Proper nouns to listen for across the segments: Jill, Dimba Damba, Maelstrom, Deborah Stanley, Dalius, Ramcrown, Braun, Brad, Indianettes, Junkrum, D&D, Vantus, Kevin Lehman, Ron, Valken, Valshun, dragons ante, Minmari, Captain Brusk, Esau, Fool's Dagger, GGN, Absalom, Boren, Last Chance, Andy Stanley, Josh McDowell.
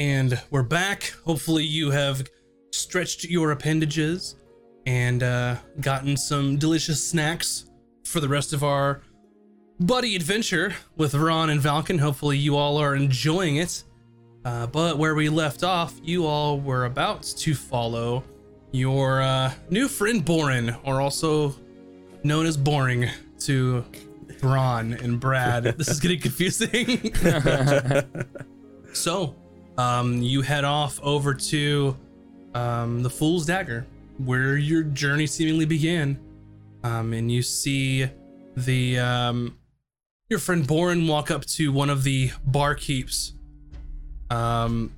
And we're back. Hopefully you have stretched your appendages and gotten some delicious snacks for the rest of our buddy adventure with Ron and Valken. Hopefully you all are enjoying it. But where we left off, you all were about to follow your new friend Boren, or also known as Boring to Ron and Brad. This is getting confusing. So you head off over to the Fool's Dagger, where your journey seemingly began, and you see the your friend Boren walk up to one of the barkeeps and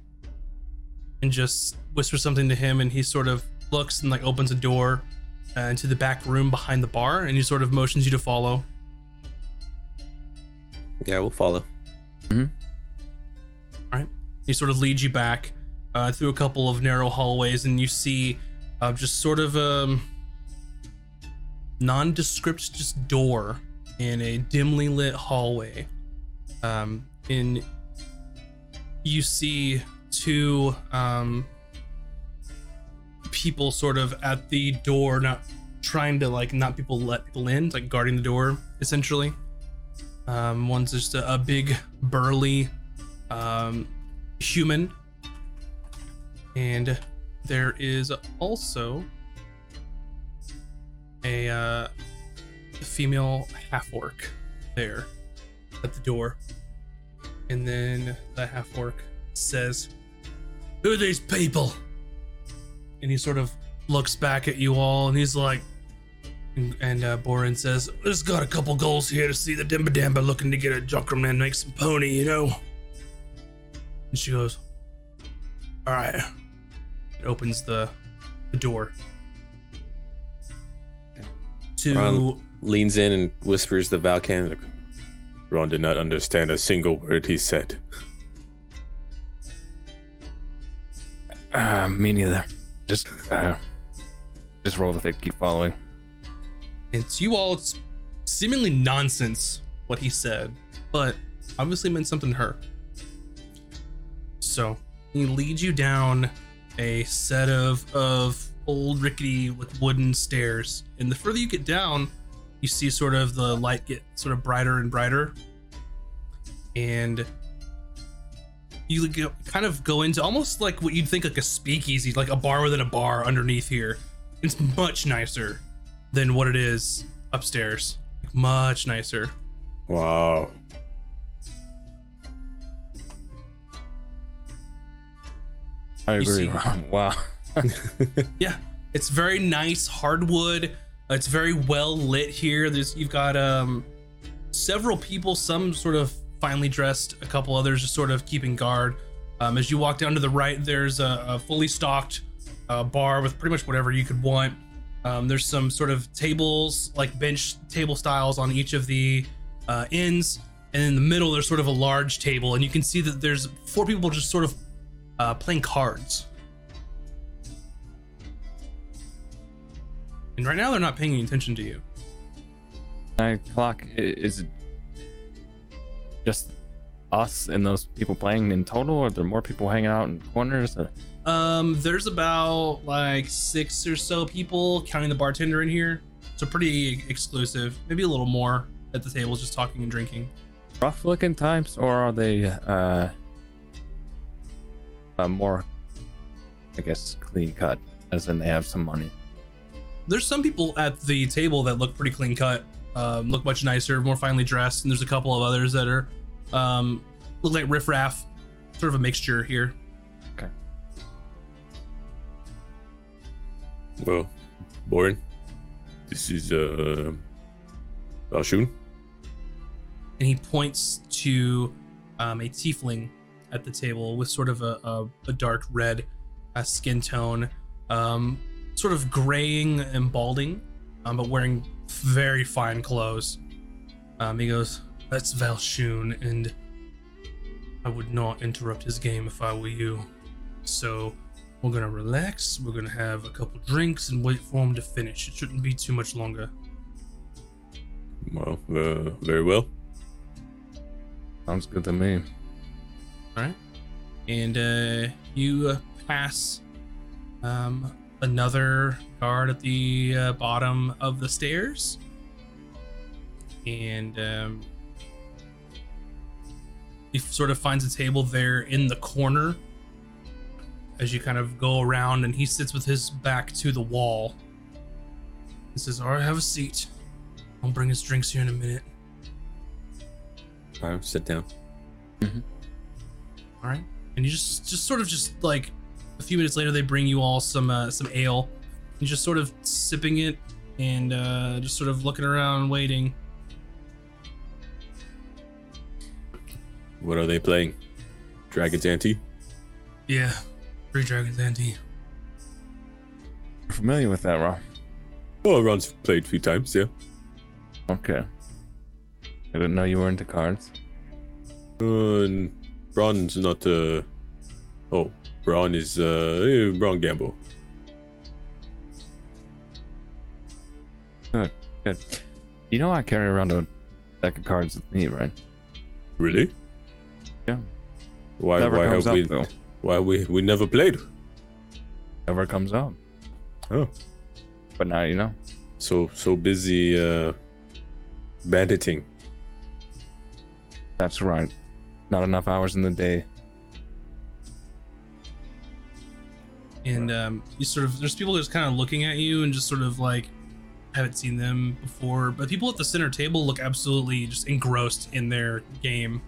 just whisper something to him, and he sort of looks and like opens a door into the back room behind the bar, and he sort of motions you to follow. Yeah, we'll follow. Mm-hmm. All right. He sort of leads you back through a couple of narrow hallways, and you see just sort of nondescript just door in a dimly lit hallway. And you see two people sort of at the door, not trying to like not people let people in, like guarding the door essentially. One's just a big burly human, and there is also a female half-orc there at the door. And then the half-orc says, "Who are these people?" And he sort of looks back at you all, and he's like, and Boren says, "Just got a couple goals here to see the Dimba Damba, looking to get a Junkrum and make some pony, you know?" And she goes, "All right." It opens the door. Ron leans in and whispers the Valken. Ron did not understand a single word he said. Me neither. Just roll with it. Keep following. It's you all. It's seemingly nonsense what he said, but obviously meant something to her. So he leads you down a set of old rickety with wooden stairs, and the further you get down, you see sort of the light get sort of brighter and brighter, and you kind of go into almost like what you'd think like a speakeasy, like a bar within a bar underneath here. It's much nicer than what it is upstairs. Much nicer. Wow. I agree. Wow. Yeah, it's very nice hardwood. It's very well lit here. You've got several people, some sort of finely dressed, a couple others just sort of keeping guard. As you walk down to the right, there's a fully stocked bar with pretty much whatever you could want. There's some sort of tables, like bench table styles on each of the ends. And in the middle, there's sort of a large table. And you can see that there's four people just sort of playing cards. And right now they're not paying any attention to you. 9 o'clock, is it just us and those people playing in total, or are there more people hanging out in corners? Or? There's about like six or so people counting the bartender in here. So pretty exclusive, maybe a little more at the table, just talking and drinking. Rough looking types, or are they more, I guess, clean cut, as in they have some money? There's some people at the table that look pretty clean cut, look much nicer, more finely dressed, and there's a couple of others that are look like riffraff, sort of a mixture here. Okay. Well, Boren, this is Valshun. And he points to a tiefling at the table with sort of a dark red skin tone. Sort of graying and balding, but wearing very fine clothes. He goes, "That's Valshun, and I would not interrupt his game if I were you. So we're gonna relax, we're gonna have a couple drinks and wait for him to finish. It shouldn't be too much longer." Well, very well. Sounds good to me. All right. and you pass another guard at the bottom of the stairs, and he sort of finds a table there in the corner as you kind of go around, and he sits with his back to the wall. He says, "All right, have a seat. I'll bring his drinks here in a minute." All right, sit down. Mm-hmm. All right, and you just sort of just like a few minutes later, they bring you all some ale. You're just sort of sipping it and just sort of looking around, waiting. What are they playing? Dragons Ante? Yeah, free Dragons Ante. Familiar with that, Ron? Oh, Ron's played a few times, yeah. Okay. I didn't know you were into cards. Ron's not, oh, Braun is, Braun Gamble. Good, good. You know I carry around a deck of cards with me, right? Really? Yeah. Why have we never played? Never comes out. Oh. But now you know. So busy, banditing. That's right. Not enough hours in the day. And you sort of, there's people just kind of looking at you and just sort of like, haven't seen them before, but people at the center table look absolutely just engrossed in their game.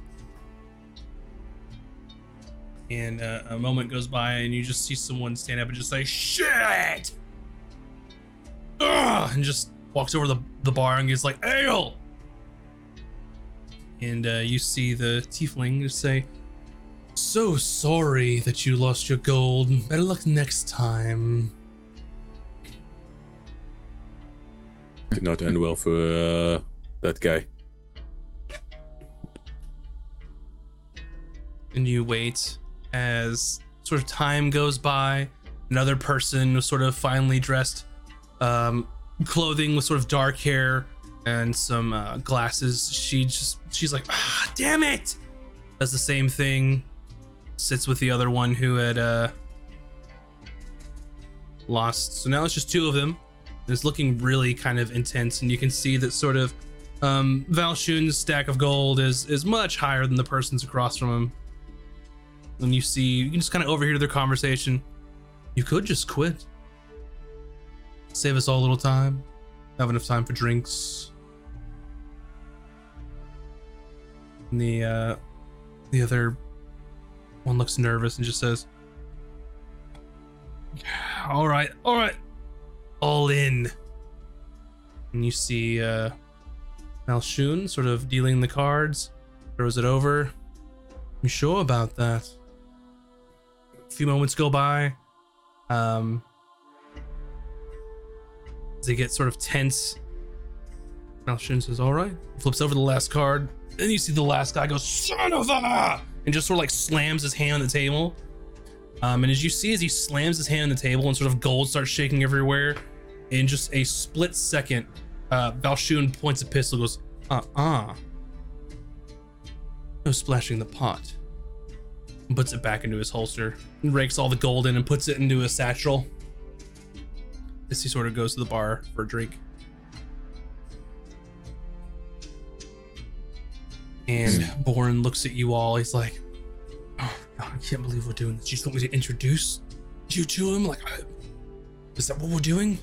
And a moment goes by and you just see someone stand up and just say, "Shit!" Ugh! And just walks over the bar and gets like, "Ale!" And you see the tiefling just say, "So sorry that you lost your gold. Better luck next time." Did not end well for that guy. And you wait as sort of time goes by. Another person was sort of finely dressed, clothing with sort of dark hair and some glasses. She's like, "Ah, damn it!" Does the same thing. Sits with the other one who had lost. So now it's just two of them. It's looking really kind of intense, and you can see that sort of Valshun's stack of gold is much higher than the person's across from him. And you can just kind of overhear their conversation. "You could just quit. Save us all a little time. Have enough time for drinks." And the other one looks nervous and just says, All right. "All in." And you see Valshun sort of dealing the cards, throws it over. "You sure about that?" A few moments go by. They get sort of tense. Valshun says, "All right." Flips over the last card. Then you see the last guy goes, "Son of a!" and just sort of like slams his hand on the table. And as you see, as he slams his hand on the table and sort of gold starts shaking everywhere. In just a split second, Valshun points a pistol and goes, "No splashing the pot," and puts it back into his holster and rakes all the gold in and puts it into a satchel as he sort of goes to the bar for a drink. And Boren looks at you all. He's like, "Oh God, I can't believe we're doing this. You just want me to introduce you to him? Like, is that what we're doing?"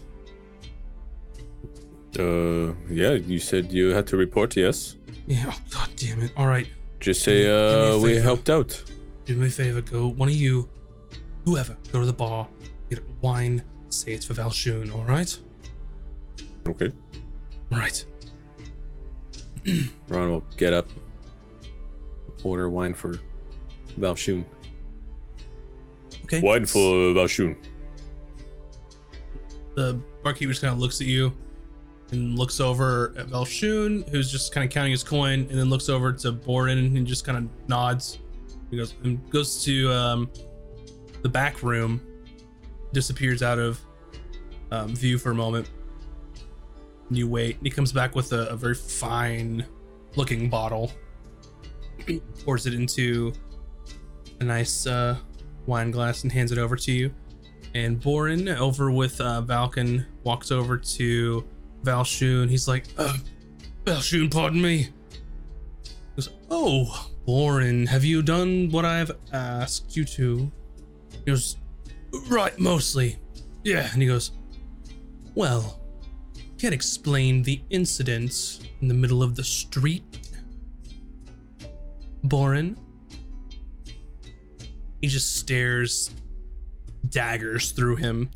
Yeah, you said you had to report, yes? Yeah, oh, God damn it. All right. Just say, we helped out. Do me a favor, go, one of you, whoever, go to the bar, get wine, say it's for Valshun, all right? Okay. All right. Ron will get up, order wine for Valshun. Okay. Wine for Valshun. The barkeeper just kind of looks at you and looks over at Valshun, who's just kind of counting his coin, and then looks over to Boren and just kind of nods. He goes and goes to the back room, disappears out of view for a moment. And you wait, and he comes back with a very fine looking bottle. Pours it into a nice wine glass and hands it over to you. And Boren over with Valken walks over to Valshun. He's like, Valshun, pardon me. He goes, oh, Boren, have you done what I've asked you to? He goes, right, mostly. Yeah. And he goes, well, you can't explain the incident in the middle of the street, Boren. He just stares daggers through him.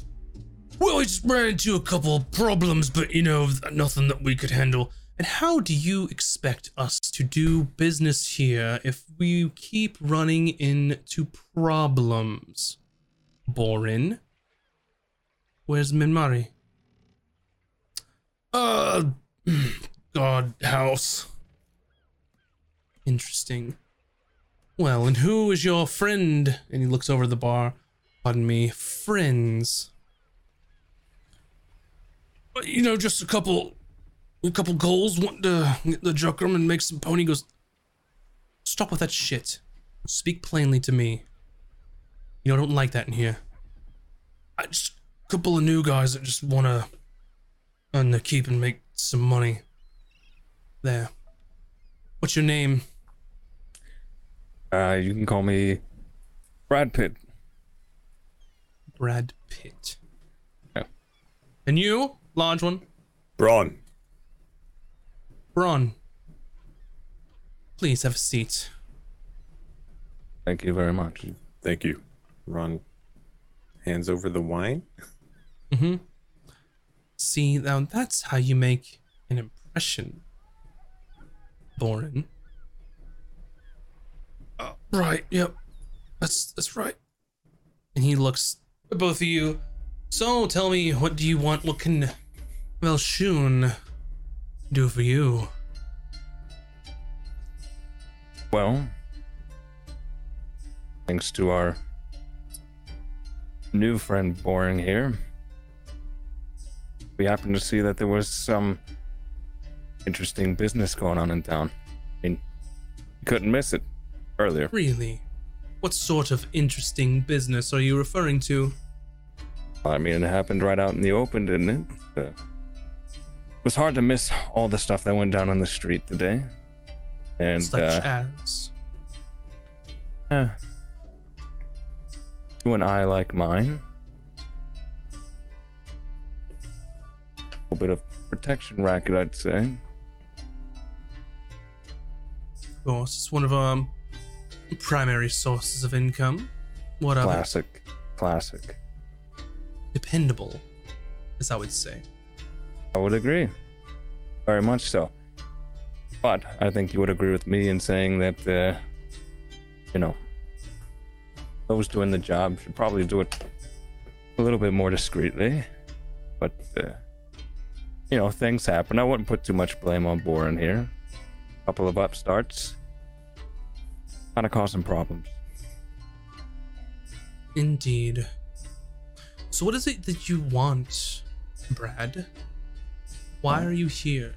Well, we just ran into a couple of problems, but you know, nothing that we could handle. And how do you expect us to do business here if we keep running into problems, Boren? Where's Minmari? God house. Interesting. Well, and who is your friend? And he looks over the bar. Pardon me, friends. You know, just a couple goals. Want to get the Juckerman and make some pony. Goes, stop with that shit. Speak plainly to me. You know, I don't like that in here. I just a couple of new guys that just want to earn their keep and make some money. There. What's your name? You can call me Brad Pitt. Brad Pitt. Yeah. And you, large one? Braun. Braun. Please have a seat. Thank you very much. Thank you. Ron hands over the wine. Mm-hmm. See, now that's how you make an impression, Boren. Right, yep. That's right. And he looks... both of you. So tell me, what do you want? What can Valshun do for you? Well, thanks to our new friend Boren here, we happened to see that there was some interesting business going on in town. I mean, you couldn't miss it earlier. Really? What sort of interesting business are you referring to? I mean, it happened right out in the open, didn't it? It was hard to miss all the stuff that went down on the street today. And such as? To an eye like mine, a little bit of protection racket, I'd say. Of course, it's one of primary sources of income. What other? Classic. Dependable, as I would say. I would agree. Very much so. But I think you would agree with me in saying that, you know, those doing the job should probably do it a little bit more discreetly. But, you know, things happen. I wouldn't put too much blame on Boren here. A couple of upstarts kind of causing problems. Indeed. So what is it that you want, Brad? Why are you here?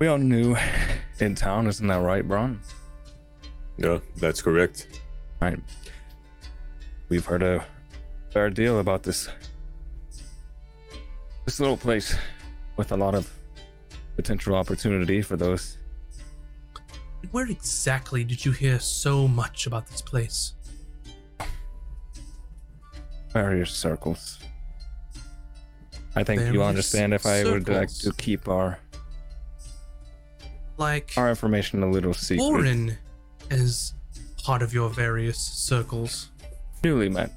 We are new in town, isn't that right, Braun? Yeah, that's correct. All right. We've heard a fair deal about this little place with a lot of potential opportunity for those. Where exactly did you hear so much about this place? Various circles. I think you understand if I would like to keep our information a little secret. Boren is part of your various circles. Newly met.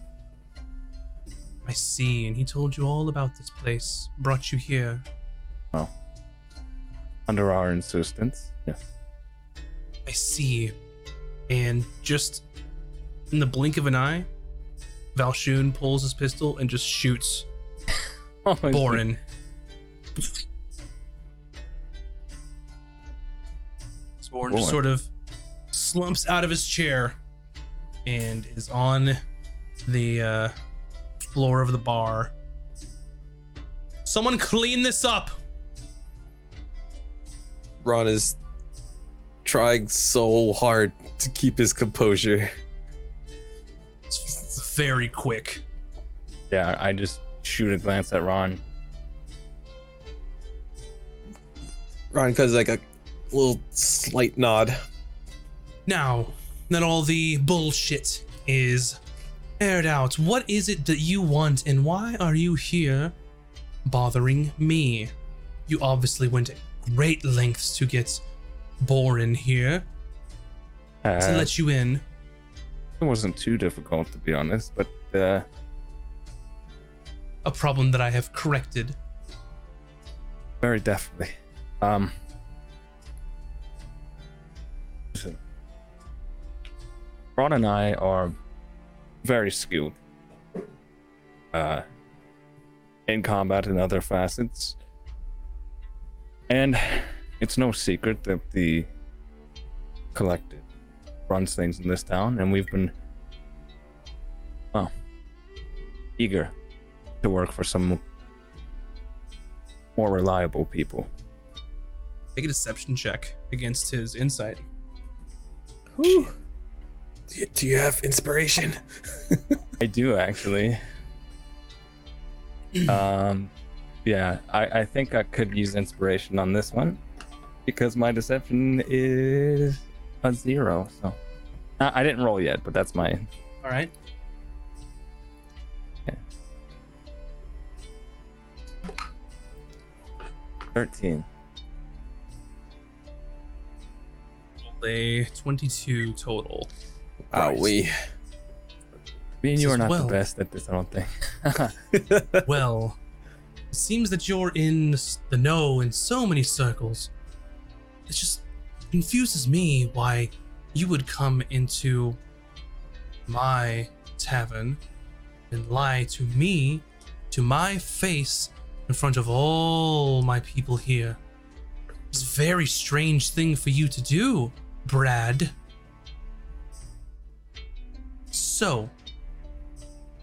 I see, and he told you all about this place, brought you here. Well, under our insistence, yes. I see, and just in the blink of an eye, Valshun pulls his pistol and just shoots Boren. Boren just sort of slumps out of his chair and is on the floor of the bar. Someone clean this up! Ron is trying so hard to keep his composure. It's very quick. Yeah, I just shoot a glance at Ron. Ron does like a little slight nod. Now that all the bullshit is aired out, what is it that you want and why are you here bothering me? You obviously went at great lengths to get Boren here to let you in. It wasn't too difficult, to be honest, but a problem that I have corrected. Very definitely. Listen, Ron and I are very skilled in combat and other facets, and it's no secret that the collective runs things in this town, and we've been eager to work for some more reliable people. Make a deception check against his insight. Whew. Do you have inspiration? I do, actually. Yeah, I think I could use inspiration on this one because my deception is a 0. So I didn't roll yet, but that's mine. All right. Okay. 13. A 22 total. Wow, me and you are not the best at this, I don't think. Well, it seems that you're in the know in so many circles. It just confuses me why you would come into my tavern and lie to me, to my face, in front of all my people here. It's a very strange thing for you to do, Brad. So,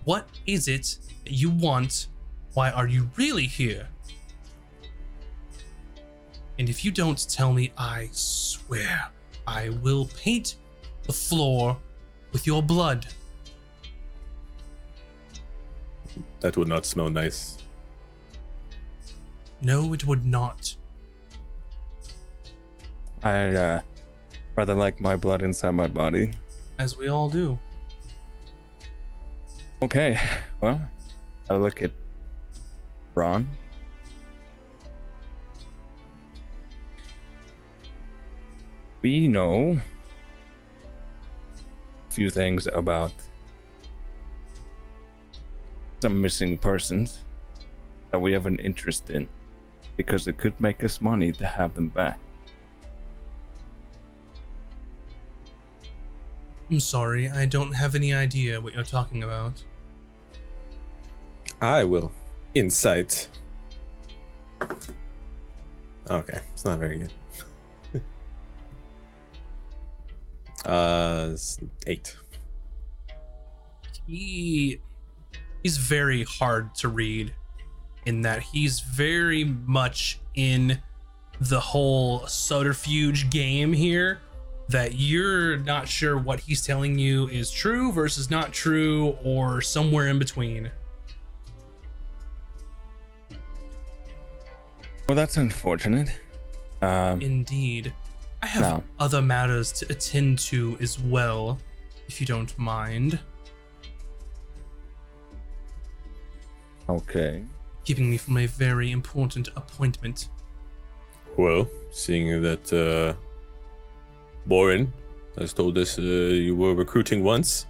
what is it that you want? Why are you really here? And if you don't tell me, I swear I will paint the floor with your blood. That would not smell nice. No, it would not. I rather like my blood inside my body. As we all do. Okay, well, I look at Ron. We know a few things about some missing persons that we have an interest in because it could make us money to have them back. I'm sorry, I don't have any idea what you're talking about. I will insight. Okay, it's not very good. 8. He's very hard to read in that he's very much in the whole subterfuge game here. That you're not sure what he's telling you is true versus not true or somewhere in between. Well, that's unfortunate. Indeed. I have other matters to attend to as well, if you don't mind. Okay. Keeping me from a very important appointment. Well, seeing that, Boren has told us you were recruiting once.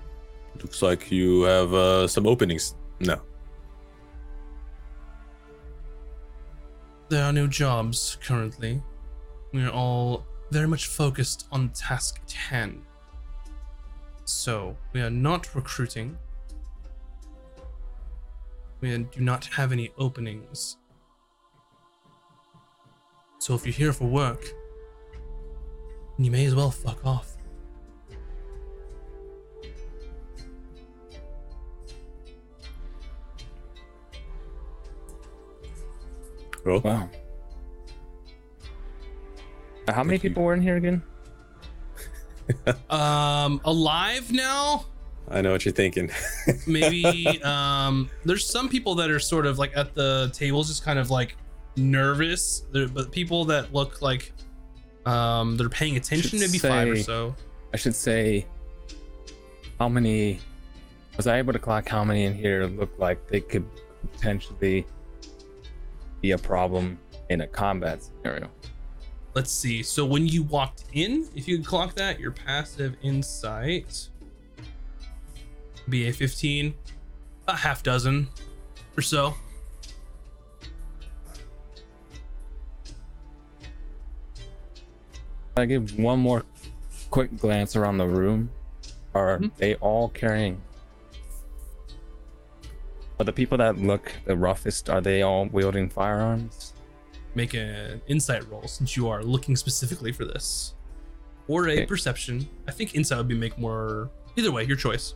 Looks like you have some openings now. There are no jobs currently. We're all very much focused on task 10. So we are not recruiting. We do not have any openings. So if you're here for work, you may as well fuck off. Wow. How many people were in here again? Alive now? I know what you're thinking. Maybe there's some people that are sort of like at the tables, just kind of like nervous. But people that look like they're paying attention, maybe five or so. I should say, how many? Was I able to clock how many in here look like they could potentially be a problem in a combat scenario? Let's see. So when you walked in, if you could clock that, your passive insight be a 15, a half dozen or so. I give one more quick glance around the room. Are they all carrying? Are the people that look the roughest, are they all wielding firearms? Make an insight roll since you are looking specifically for this, or a perception. I think insight would be make more. Either way, your choice.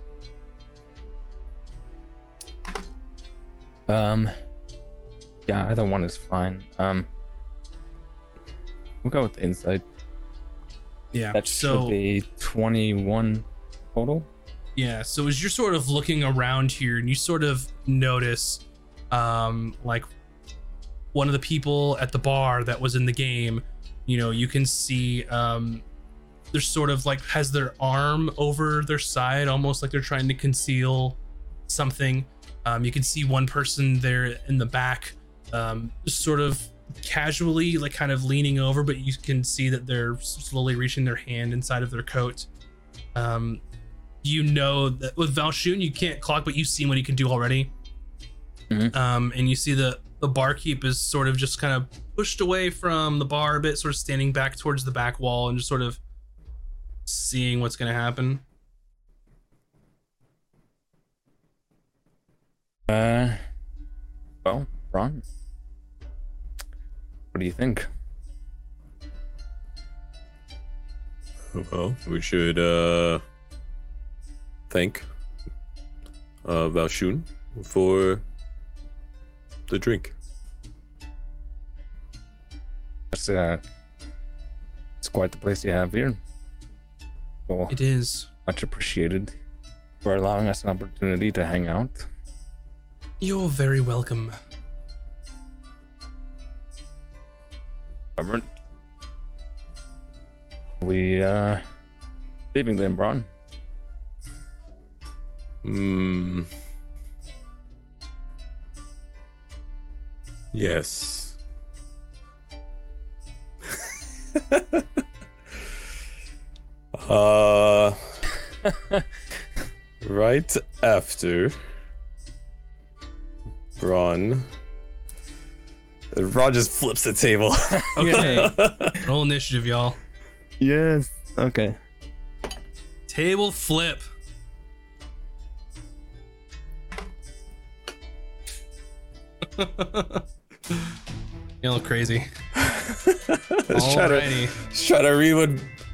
Yeah, either one is fine. We'll go with insight. Yeah, that should be 21 total. Yeah, so as you're sort of looking around here and you sort of notice like one of the people at the bar that was in the game, you know, you can see they're sort of like has their arm over their side, almost like they're trying to conceal something. You can see one person there in the back, sort of casually like kind of leaning over, but you can see that they're slowly reaching their hand inside of their coat. You know that with Valshun you can't clock, but you've seen what he can do already. And you see the barkeep is sort of just kind of pushed away from the bar a bit, sort of standing back towards the back wall and just sort of seeing what's going to happen. Well, Ron, what do you think? Well, we should thank Valshun for the drink. It's quite the place you have here. Well, it is. Much appreciated for allowing us an opportunity to hang out. You're very welcome. Reverend, we leaving then, Braun? Yes. Right after Braun. Ron just flips the table. Okay. Roll initiative, y'all. Yes. Okay. Table flip. You look crazy. Just try to read what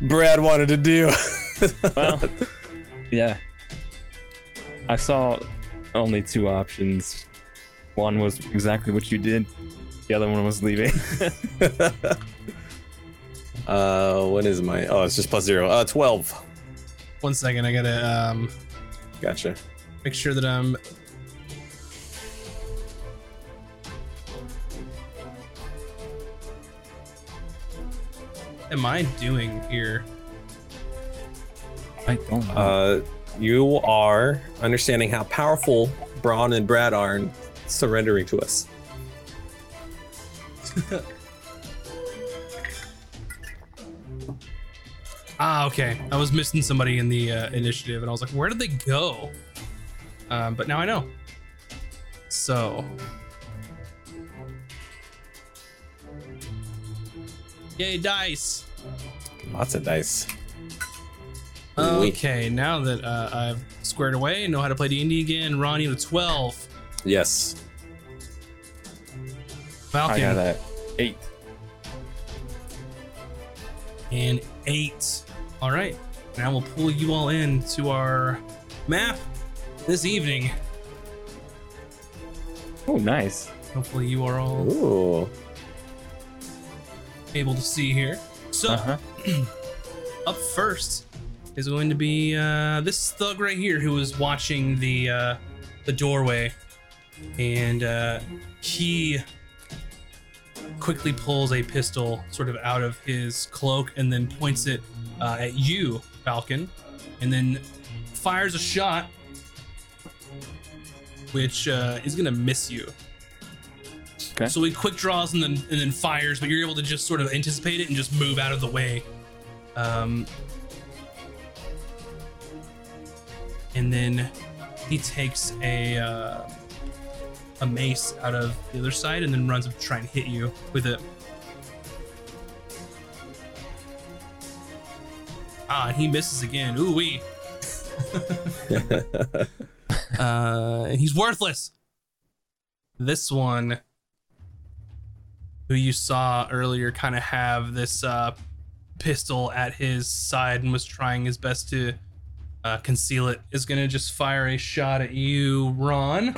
Brad wanted to do. Well, yeah. I saw only two options. One was exactly what you did. The other one was leaving. What is my? Oh, it's just +0. 12. 1 second, I gotta. Gotcha. Make sure that I'm. What am I doing here? I don't know. You are understanding how powerful Braun and Brad are in surrendering to us. Okay. I was missing somebody in the initiative, and I was like, where did they go? But now I know. So. Yay, dice. Lots of dice. Okay, now that I've squared away and know how to play D&D again, Ronnie with 12. Yes. Valken. I got that. 8. And 8. All right. Now we'll pull you all in to our map this evening. Oh, nice. Hopefully you are all able to see here. So, up first is going to be this thug right here who is watching the doorway, and he quickly pulls a pistol sort of out of his cloak and then points it at you, Valken, and then fires a shot, which is gonna miss you. Okay. So he quick draws and then fires, but you're able to just sort of anticipate it and just move out of the way. And then he takes a mace out of the other side and then runs up to try and hit you with it. Ah, he misses again. Ooh wee. And he's worthless. This one, who you saw earlier, kind of have this pistol at his side and was trying his best to conceal it, is gonna just fire a shot at you, Ron.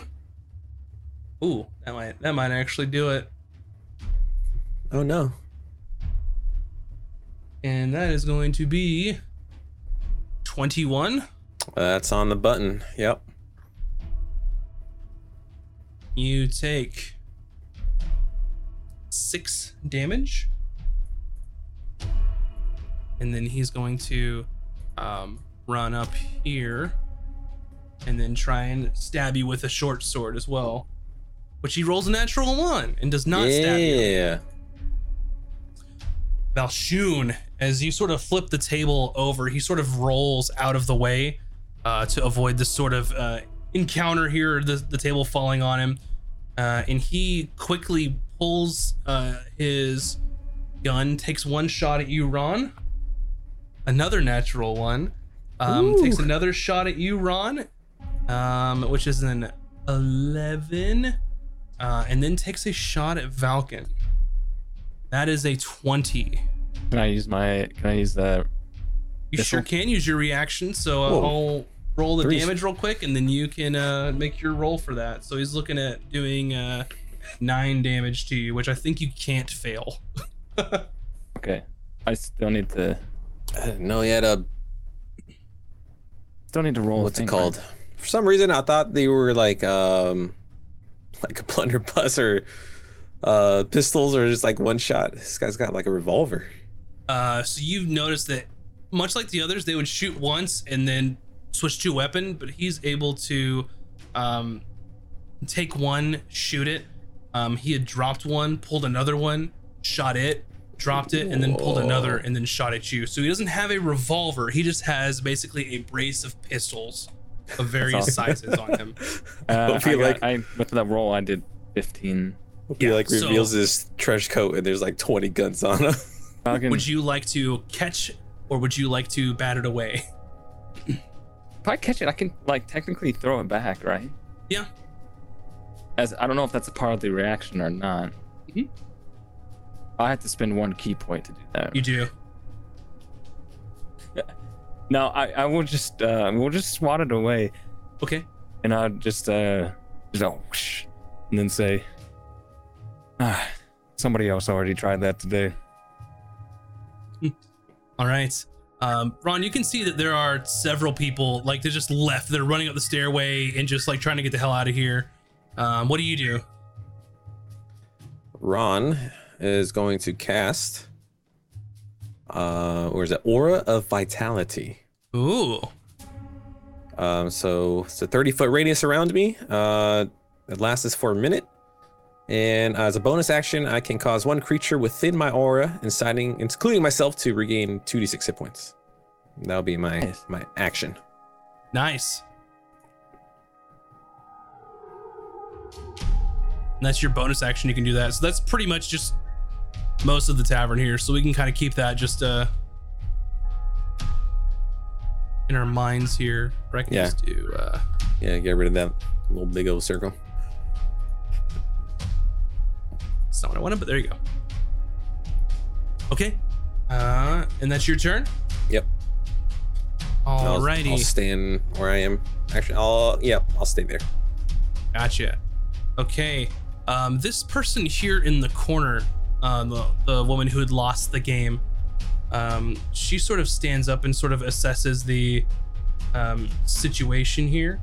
Ooh, that might actually do it. Oh no. And that is going to be 21. That's on the button. Yep. You take 6 damage. And then he's going to run up here and then try and stab you with a short sword as well. Which he rolls a natural 1 and does not stab you. Yeah. Valshun, as you sort of flip the table over, he sort of rolls out of the way to avoid this sort of encounter here, the table falling on him. And he quickly pulls his gun, takes one shot at you, Ron. Another natural 1. Takes another shot at you, Ron, which is an 11. And then takes a shot at Valken. That is a 20. Can I use the You pistol? Sure can use your reaction, so I'll roll the damage real quick and then you can make your roll for that. So he's looking at doing 9 damage to you, which I think you can't fail. Okay. I still need to... No, he had a... Still need to roll. What's it called? Right? For some reason, I thought they were like a blunderbuss or... pistols are just like one shot. This guy's got like a revolver. So you've noticed that much like the others, they would shoot once and then switch to weapon, but he's able to take one, shoot it. He had dropped one, pulled another one, shot it, dropped it, and then pulled another and then shot at you. So he doesn't have a revolver. He just has basically a brace of pistols of various sizes on him. With that roll, I did 15. He reveals his trench coat and there's like 20 guns on him. Would you like to catch or would you like to bat it away? If I catch it, I can technically throw it back, right? Yeah. As I don't know if that's a part of the reaction or not. Mm-hmm. I have to spend 1 key point to do that. You do. No, I will just we'll just swat it away. Okay. And I'll just and then say, somebody else already tried that today. All right. Ron, you can see that there are several people, they're just left. They're running up the stairway and just trying to get the hell out of here. What do you do? Ron is going to cast, Aura of Vitality. Ooh. So it's a 30-foot radius around me. It lasts for a minute. And as a bonus action, I can cause one creature within my aura, including myself, to regain 2d6 hit points. That'll be my action. Nice. And that's your bonus action. You can do that. So that's pretty much just most of the tavern here. So we can kind of keep that just in our minds here. I can just do, get rid of that little big old circle. It's not what I wanted, but there you go. Okay. And that's your turn? Yep. Alrighty. I'll stand where I am. Actually, I'll stay there. Gotcha. Okay. This person here in the corner, the woman who had lost the game, She sort of stands up and sort of assesses the situation here,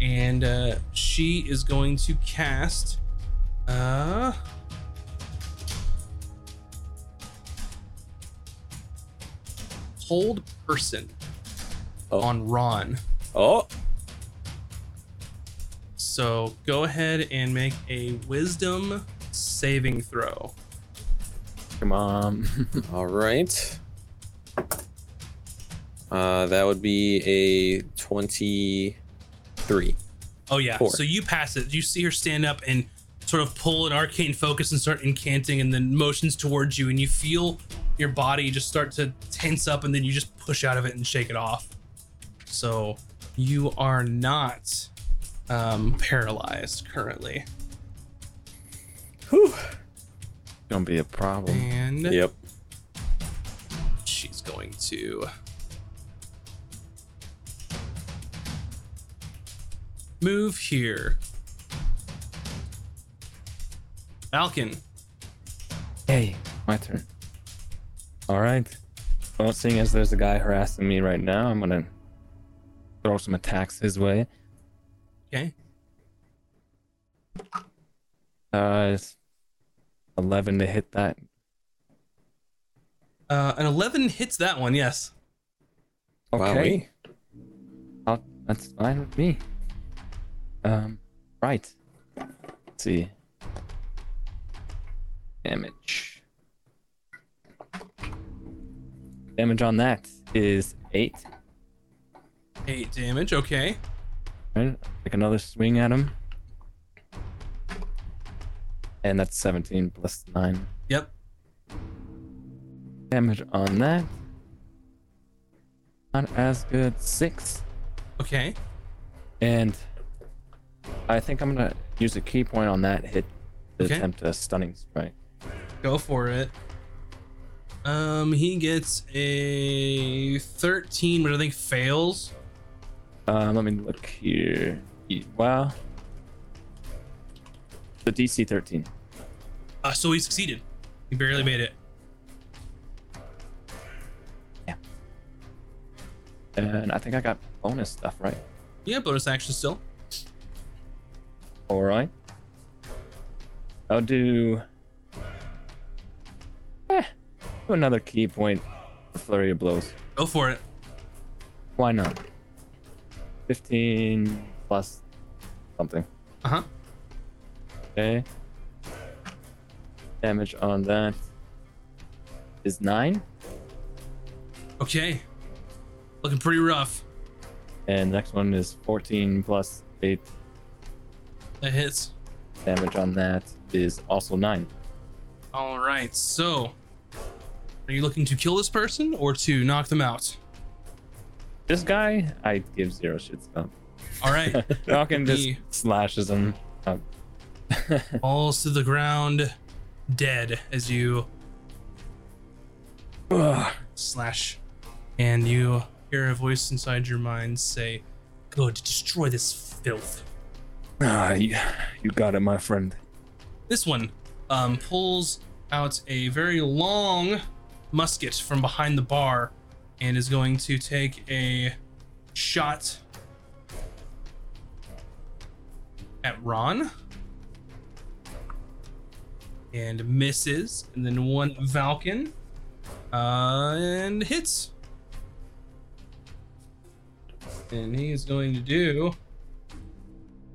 and she is going to cast hold person on Ron. Oh. So go ahead and make a wisdom saving throw. Come on. All right. That would be a 23. Oh yeah. 4. So you pass it. You see her stand up and sort of pull an arcane focus and start incanting, and then motions towards you, and you feel your body just start to tense up, and then you just push out of it and shake it off. So you are not paralyzed currently. Whew. Gonna be a problem. And yep. She's going to move here. Valken. Hey, my turn. All right. Well, seeing as there's a guy harassing me right now, I'm gonna throw some attacks his way. Okay. 11 to hit that. An 11 hits that one, yes. Okay. Wow, that's fine with me. Right. Let's see. Damage on that is 8. 8 damage, okay. Right, take another swing at him. And that's 17 plus 9. Yep. Damage on that. Not as good. 6. Okay. And I think I'm going to use a key point on that hit to attempt a stunning strike. Go for it. He gets a 13, but I think fails. Let me look here. Wow. The DC 13. So he succeeded. He barely made it. Yeah. And I think I got bonus stuff, right? Yeah, bonus action still. All right. I'll do another key point for flurry of blows. Go for it. Why not? 15 plus something. Uh-huh. Okay. Damage on that is 9. Okay. Looking pretty rough. And the next one is 14 plus 8. That hits. Damage on that is also 9. All right. So, are you looking to kill this person or to knock them out? This guy, I give 0 shits about. All right. Falken just slashes him up. Falls to the ground dead as you slash, and you hear a voice inside your mind say, "Good, destroy this filth." You got it, my friend. This one pulls out a very long musket from behind the bar and is going to take a shot at Ron. And misses, and then one Valken, and hits. And he is going to do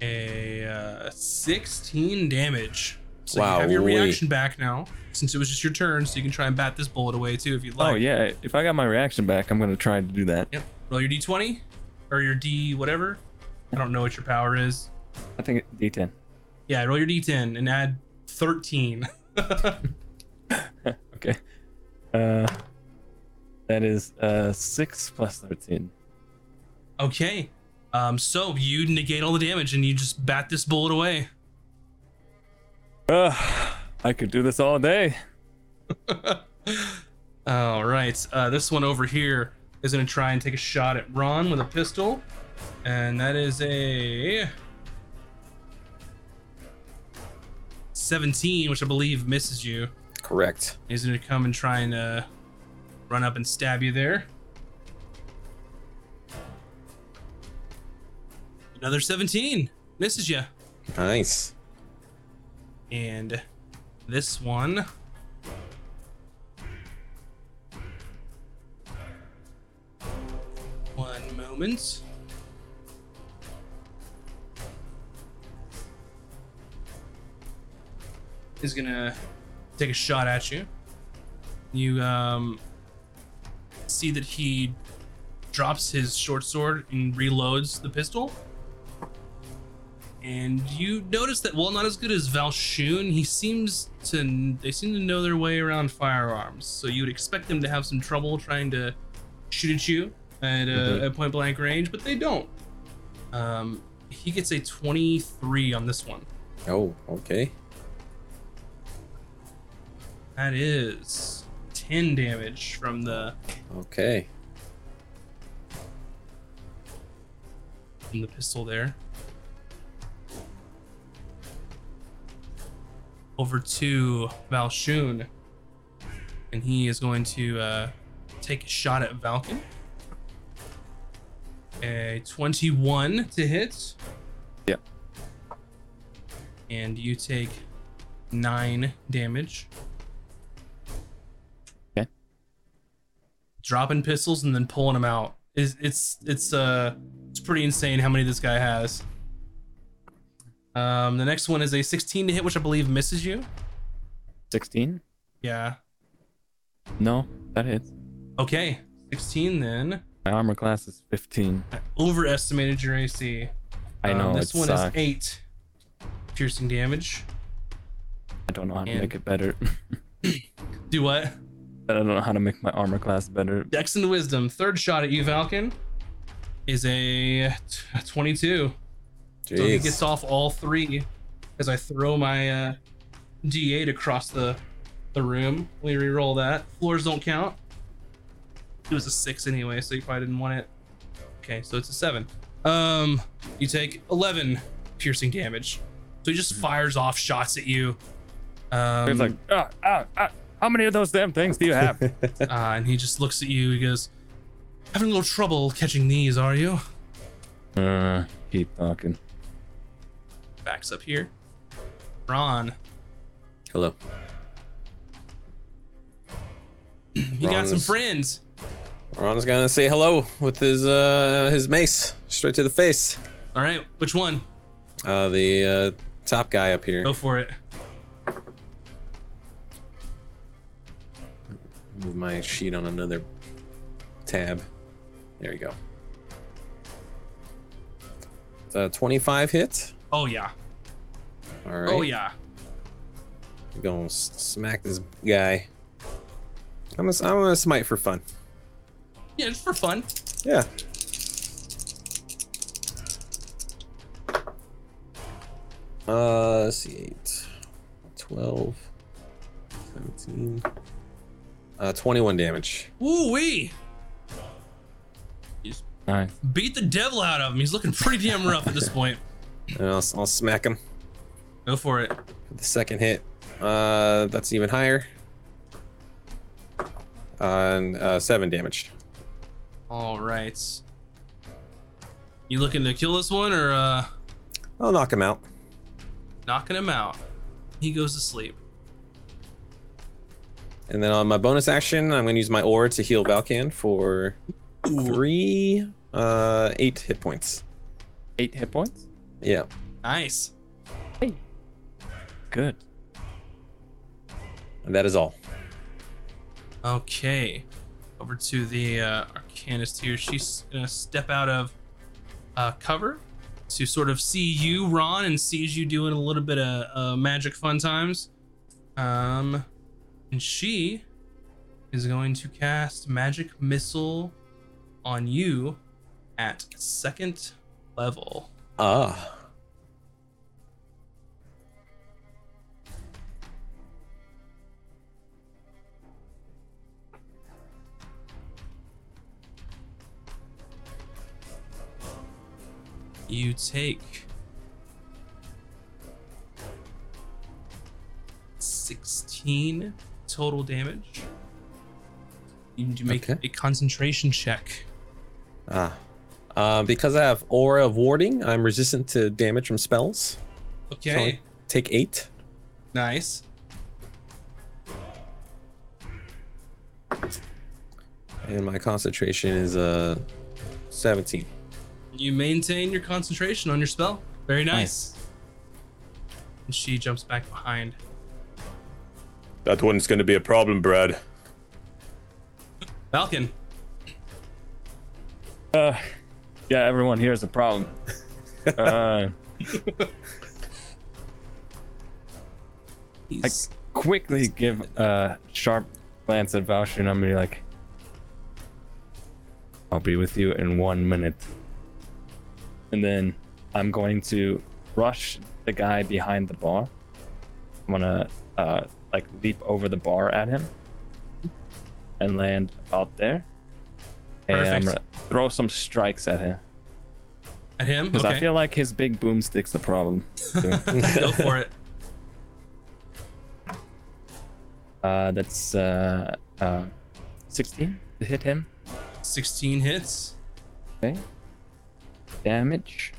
a 16 damage. So wow, you have your reaction back now, since it was just your turn, so you can try and bat this bullet away too if you'd like. Oh yeah, if I got my reaction back, I'm gonna try to do that. Yep. Roll your D20 or your D whatever. I don't know what your power is. I think it's D10. Yeah, roll your D10 and add 13. Okay. That is 6 plus 13. Okay. So you negate all the damage and you just bat this bullet away. I could do this all day. All right. This one over here is going to try and take a shot at Ron with a pistol. And that is a 17, which I believe misses you. Correct. He's going to come and try and run up and stab you there. Another 17 misses you. Nice. And this one moment. Is gonna take a shot at you. You see that he drops his short sword and reloads the pistol. And you notice that while not as good as Valshun, they seem to know their way around firearms. So you would expect them to have some trouble trying to shoot at you at point blank range, but they don't. He gets a 23 on this one. Oh, okay. That is 10 damage from the... Okay. From the pistol there. Over to Valshun. And he is going to take a shot at Valken. A 21 to hit. Yeah. And you take 9 damage. Dropping pistols and then pulling them out. It's pretty insane how many this guy has. The next one is a 16 to hit, which I believe misses you. 16? Yeah. No, that hits. Okay, 16 then. My armor class is 15. I overestimated your AC. I know, this one sucks. Is 8 piercing damage. I don't know how to make it better. Do what? I don't know how to make my armor class better. Dex and Wisdom. Third shot at you, Valken, is a 22. Jeez. So he gets off all three as I throw my D8 across the room. Let me re-roll that. Floors don't count. It was a 6 anyway, so you probably didn't want it. Okay, so it's a 7. You take 11 piercing damage. So he just fires off shots at you. He's like, ah. How many of those damn things do you have? And he just looks at you. He goes, having a little trouble catching these, are you? Keep talking. Back's up here. Ron. Hello. He got some friends. Ron's gonna say hello with his mace straight to the face. All right, which one? The top guy up here. Go for it. Move my sheet on another tab. There you go. 25 hit. Oh yeah. All right. Oh yeah. I'm gonna smack this guy. I'm gonna smite for fun. Yeah, just for fun. Yeah. Let's see, 8, 12, 17. 21 damage. Ooh wee! Nice. Beat the devil out of him. He's looking pretty damn rough at this point. And I'll smack him. Go for it. The second hit. That's even higher. And 7 damage. All right. You looking to kill this one or? I'll knock him out. Knocking him out. He goes to sleep. And then on my bonus action, I'm going to use my aura to heal Valken for 8 hit points. 8 hit points? Yeah. Nice. Hey. Good. And that is all. Okay. Over to the Arcanist here. She's going to step out of cover to sort of see you, Ron, and sees you doing a little bit of magic fun times. And she is going to cast Magic Missile on you at 2nd level. You take 16 total damage You need to make a concentration check. Because I have Aura of Warding, I'm resistant to damage from spells. Okay. So I take 8. Nice. And my concentration is 17. You maintain your concentration on your spell. Very nice. And she jumps back behind. That one's going to be a problem, Brad. Valken. Yeah, everyone here is a problem. I quickly give a sharp glance at Valshun and I'm going to be like, I'll be with you in 1 minute. And then I'm going to rush the guy behind the bar. I'm going to leap over the bar at him and land about there. Perfect. And I'm going to throw some strikes at him. At him? Because I feel like his big boomstick's the problem. Go for it. That's 16 to hit him. 16 hits. Okay. Damage.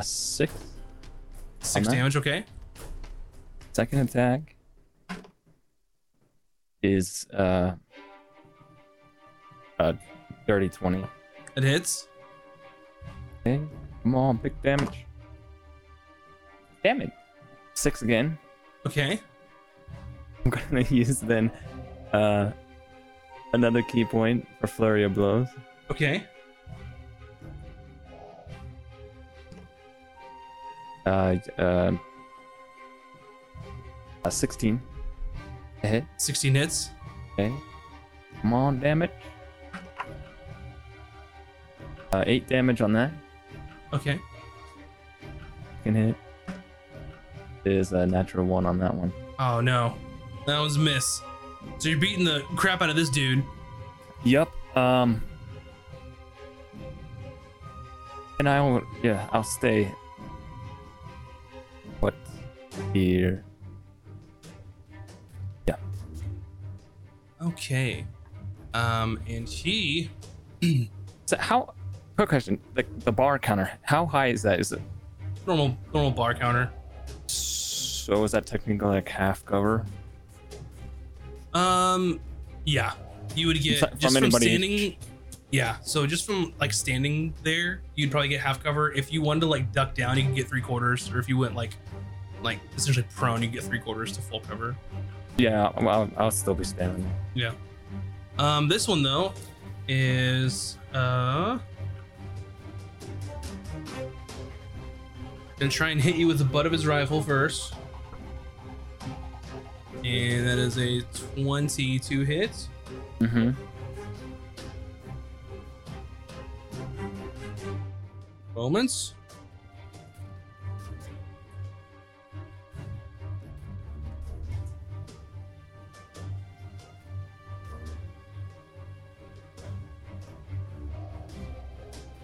6. 6 damage, okay. Second attack is dirty 20. It hits. Okay. Come on, big damage. Damn it. 6 again. Okay. I'm gonna use then another key point for flurry of blows. Okay. A 16. A hit. 16 hits. Okay. Come on, damage. 8 damage on that. Okay. Second hit is a natural 1 on that one. Oh no, that was a miss. So you're beating the crap out of this dude. Yep. And I'll stay. What here? Yeah. Okay. And he. So how? Quick question. The bar counter. How high is that? Is it normal bar counter? So is that technically like half cover? Yeah. You would get from standing. Yeah. So just from like standing there, you'd probably get half cover. If you wanted to like duck down, you could get 3/4, or if you went like essentially prone, you get 3/4 to full cover. Yeah. I'll still be standing there. Yeah. This one though is gonna try and hit you with the butt of his rifle first. And that is a 22 hit. Mm-hmm. Moments.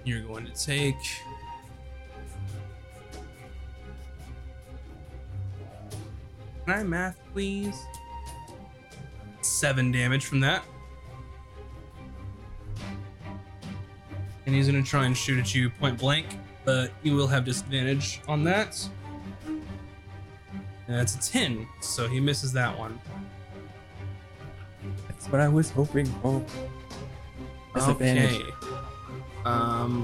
You're going to take 7 damage from that. And he's going to try and shoot at you point blank, but you will have disadvantage on that. And that's a 10, so he misses that one. That's what I was hoping for. Disadvantage. Okay.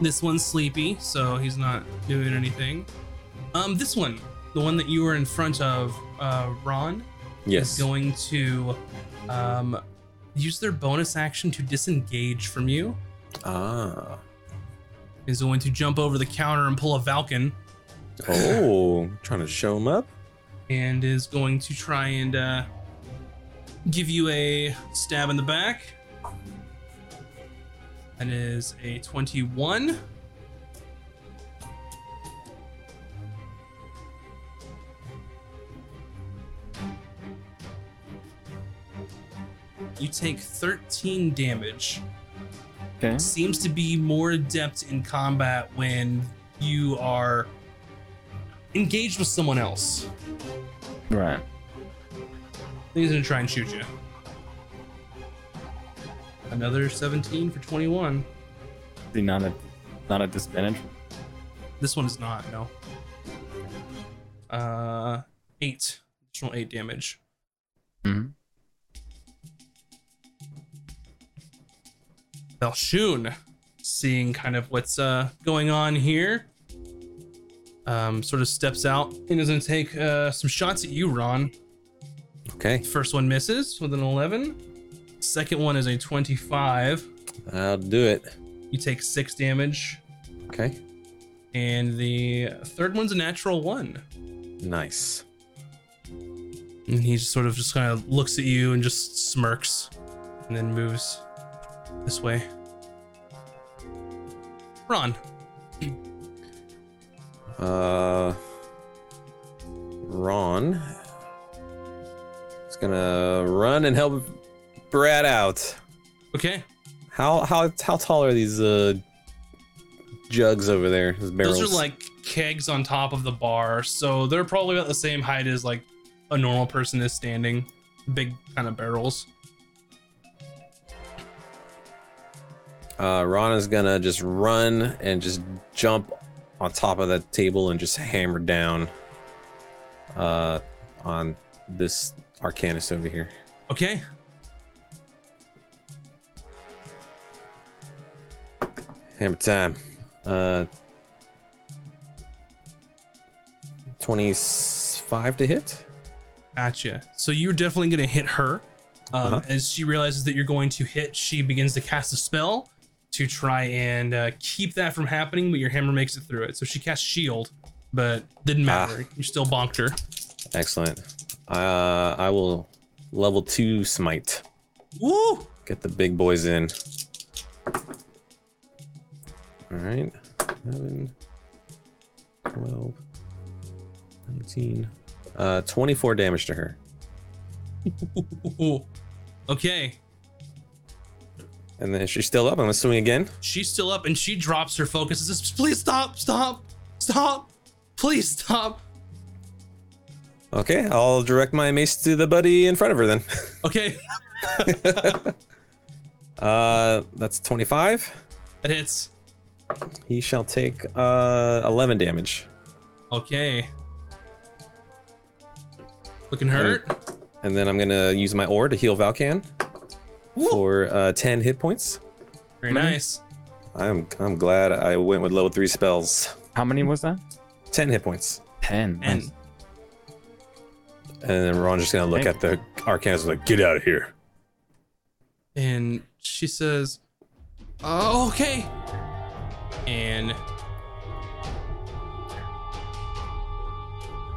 This one's sleepy, so he's not doing anything. This one. The one that you were in front of, Ron, is going to use their bonus action to disengage from you. Ah. Is going to jump over the counter and pull a Valken. Oh, trying to show him up. And is going to try and give you a stab in the back. That is a 21. You take 13 damage. Okay. Seems to be more adept in combat when you are engaged with someone else. Right. He's gonna try and shoot you. Another 17 for 21. Not a disadvantage. This one is not, no. 8. Additional 8 damage. Mm-hmm. Valshun, seeing kind of what's going on here, sort of steps out and is going to take some shots at you, Ron. Okay. First one misses with an 11. Second one is a 25. I'll do it. You take 6 damage. Okay. And the third one's a natural 1. Nice. And he just sort of just kind of looks at you and just smirks and then moves this way. Ron. Ron is gonna run and help Brad out. Okay. How tall are these jugs over there? Those barrels. Those are like kegs on top of the bar, so they're probably about the same height as like a normal person is standing. Big kind of barrels. Ron is gonna just run and just jump on top of that table and just hammer down on this Arcanist over here. Okay. Hammer time. 25 to hit. Gotcha. So you're definitely gonna hit her. As she realizes that you're going to hit, she begins to cast a spell to try and keep that from happening, but your hammer makes it through it. So she casts shield, but didn't matter. You still bonked her. Excellent. I will level 2 smite. Woo! Get the big boys in. All right. 11, 12, 19, 24 damage to her. Okay. And then she's still up, I'm assuming again. She's still up and she drops her focus and says, please stop. Please stop. Okay, I'll direct my mace to the buddy in front of her then. Okay. That's 25. That hits. He shall take 11 damage. Okay. Looking hurt. And then I'm going to use my ore to heal Valken. Woo. For 10 hit points. Very nice. I'm glad I went with level 3 spells. How many was that? 10 hit points. 10. Nice. And then Ron's just gonna look at the Arcanist like, get out of here. And she says, oh, okay. And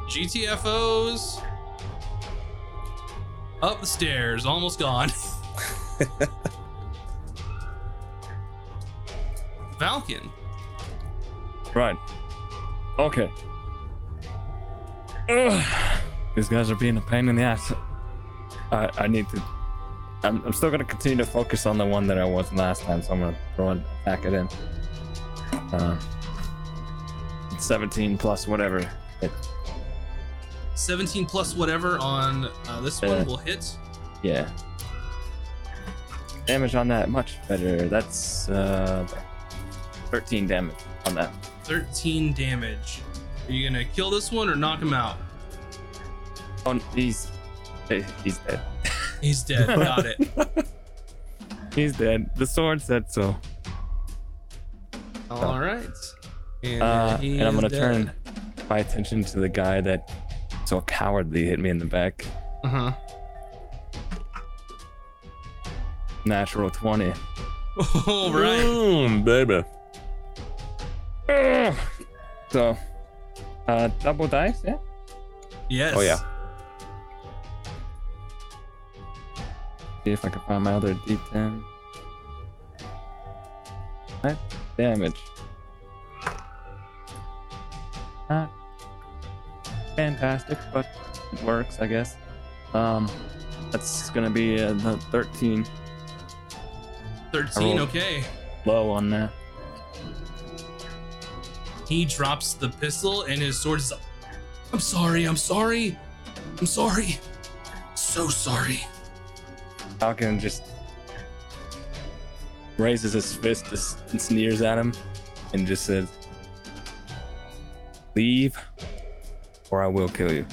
GTFOs up the stairs, almost gone. Valken. Right. Okay. Ugh. These guys are being a pain in the ass. I need to. I'm still gonna continue to focus on the one that I was last time, so I'm gonna throw and attack it in. 17 plus whatever. 17 plus whatever on this one will hit. Yeah. Damage on that, much better. That's 13 damage on that. 13 damage. Are you gonna kill this one or knock him out? Oh, he's dead. He's dead. Got it. He's dead. The sword said so. All right. And I'm gonna turn my attention to the guy that so cowardly hit me in the back. Uh huh. Natural 20. All right. Baby. So, double dice, yeah? Yes. Oh, yeah. See if I can find my other D10. Right. Damage. Not fantastic, but it works, I guess. That's gonna be the 13. 13, okay. Low on that. He drops the pistol and his sword is up. I'm sorry. so sorry. Falcon just raises his fist and sneers at him and just says, leave or I will kill you.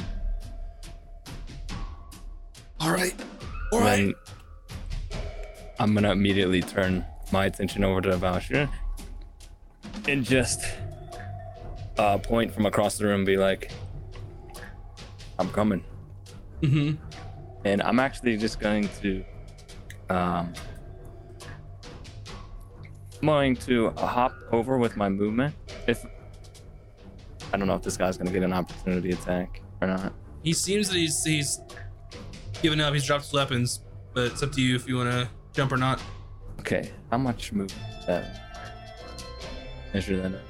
All right. I'm going to immediately turn my attention over to Valshun and just point from across the room and be like, I'm coming. Mm-hmm. And I'm actually just going to hop over with my movement. I don't know if this guy's going to get an opportunity attack or not. He seems that he's given up. He's dropped his weapons, but it's up to you if you want to jump or not. Okay, how much movement is that? Measure that up.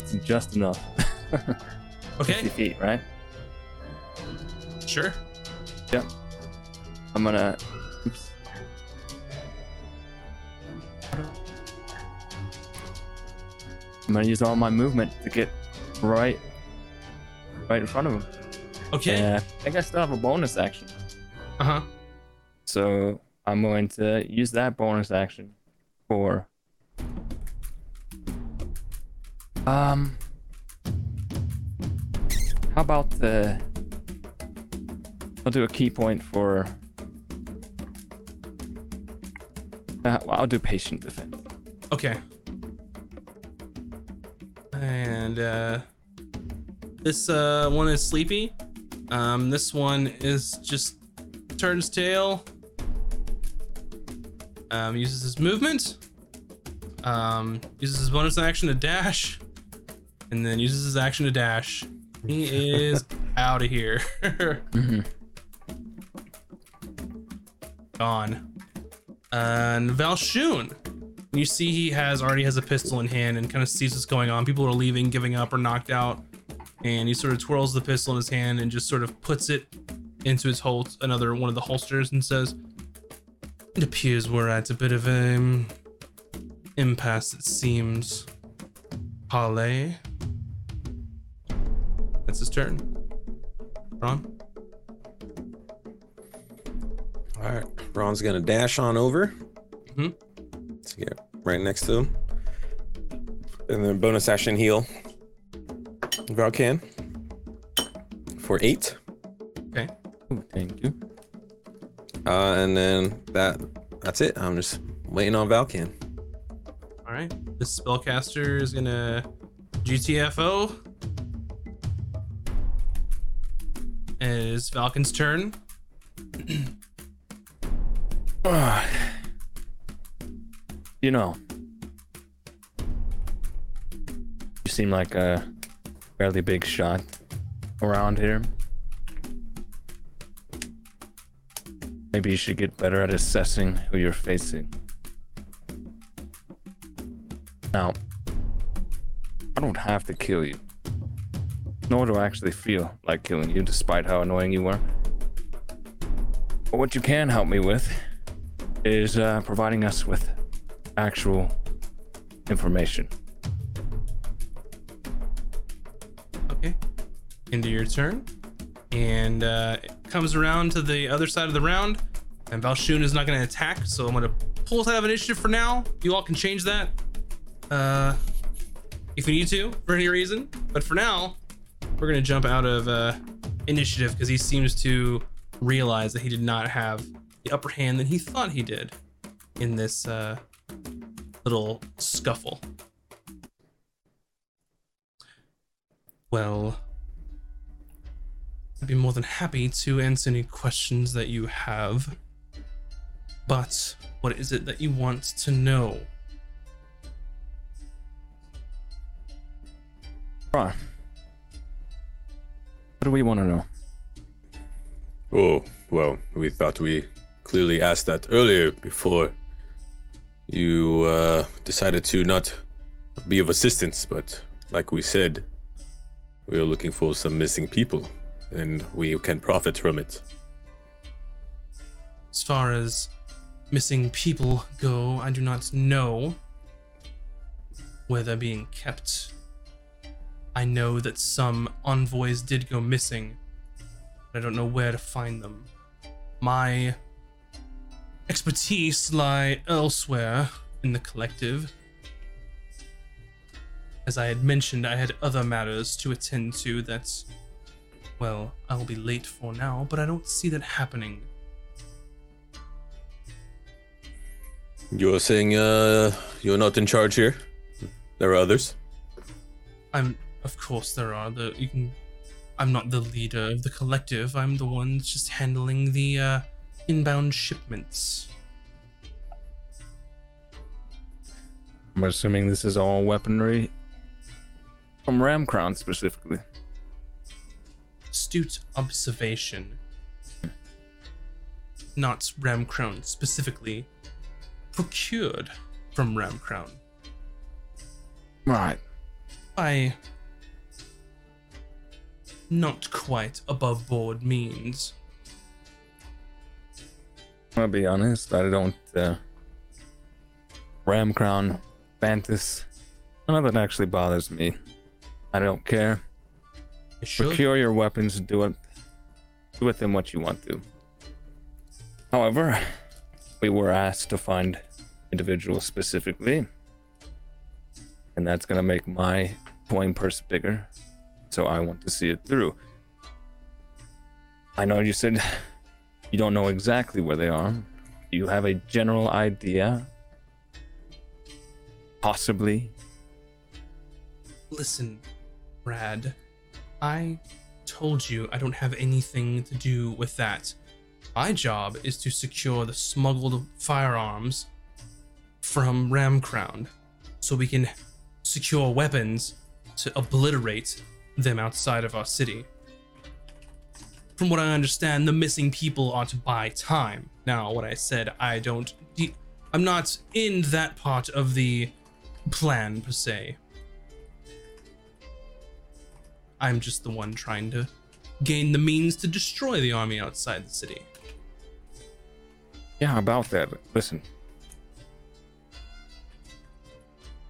It's just enough. Okay. 50 feet, right? Sure. Yep. I'm gonna... Oops. I'm gonna use all my movement to get right in front of him. Okay. And I think I still have a bonus action. Uh-huh. So I'm going to use that bonus action for... How about the... I'll do a key point for... I'll do patient defense. Okay. And this one is sleepy. This one is just turns tail. Uses his movement. Uses his bonus action to dash. And then uses his action to dash. He is out of here. Mm-hmm. Gone. And Valshun, you see he already has a pistol in hand and kind of sees what's going on. People are leaving, giving up, or knocked out. And he sort of twirls the pistol in his hand and just sort of puts it into his holt, another one of the holsters, and says, it appears we're at a bit of an impasse, it seems. Parley. That's his turn. Ron? Alright, Ron's gonna dash on over. Mm-hmm. So get right next to him. And then bonus action heal. Valken. For 8. Okay. Ooh, thank you. And then that's it. I'm just waiting on Valken. Alright. This spellcaster is gonna GTFO. It is Falcon's turn. You know, you seem like a fairly big shot around here. Maybe you should get better at assessing who you're facing. Now, I don't have to kill you. Nor do I actually feel like killing you, despite how annoying you were. But what you can help me with is providing us with actual information. Okay. Into your turn. And it comes around to the other side of the round. And Valshun is not going to attack, so I'm going to pull us out of initiative for now. You all can change that if you need to, for any reason. But for now... We're going to jump out of initiative because he seems to realize that he did not have the upper hand that he thought he did in this little scuffle. Well, I'd be more than happy to answer any questions that you have, but what is it that you want to know? Huh. What do we want to know? Oh, well, we thought we clearly asked that earlier before you decided to not be of assistance, but like we said, we are looking for some missing people and we can profit from it. As far as missing people go, I do not know where they're being kept. I know that some envoys did go missing, I don't know where to find them. My expertise lie elsewhere in the collective. As I had mentioned, I had other matters to attend to that, well, I'll be late for now, but I don't see that happening. You're saying you're not in charge here? There are others? Of course there are. I'm not the leader of the collective. I'm the one just handling the inbound shipments. I'm assuming this is all weaponry from Ramcrown specifically. Astute observation. Not Ramcrown specifically. Procured from Ramcrown. Right. By not quite above board means. I'll be honest, I don't Ramcrown, Vantus, none of that actually bothers me. I don't care. Procure your weapons and do with them what you want to. However, we were asked to find individuals specifically, and that's going to make my coin purse bigger, so I want to see it through. I know you said you don't know exactly where they are. Do you have a general idea? Possibly. Listen, Brad, I told you I don't have anything to do with that. My job is to secure the smuggled firearms from Ramcrown so we can secure weapons to obliterate them outside of our city. From what I understand, the missing people are to buy time. Now, what I said, I'm not in that part of the plan, per se. I'm just the one trying to gain the means to destroy the army outside the city. Yeah, about that. Listen.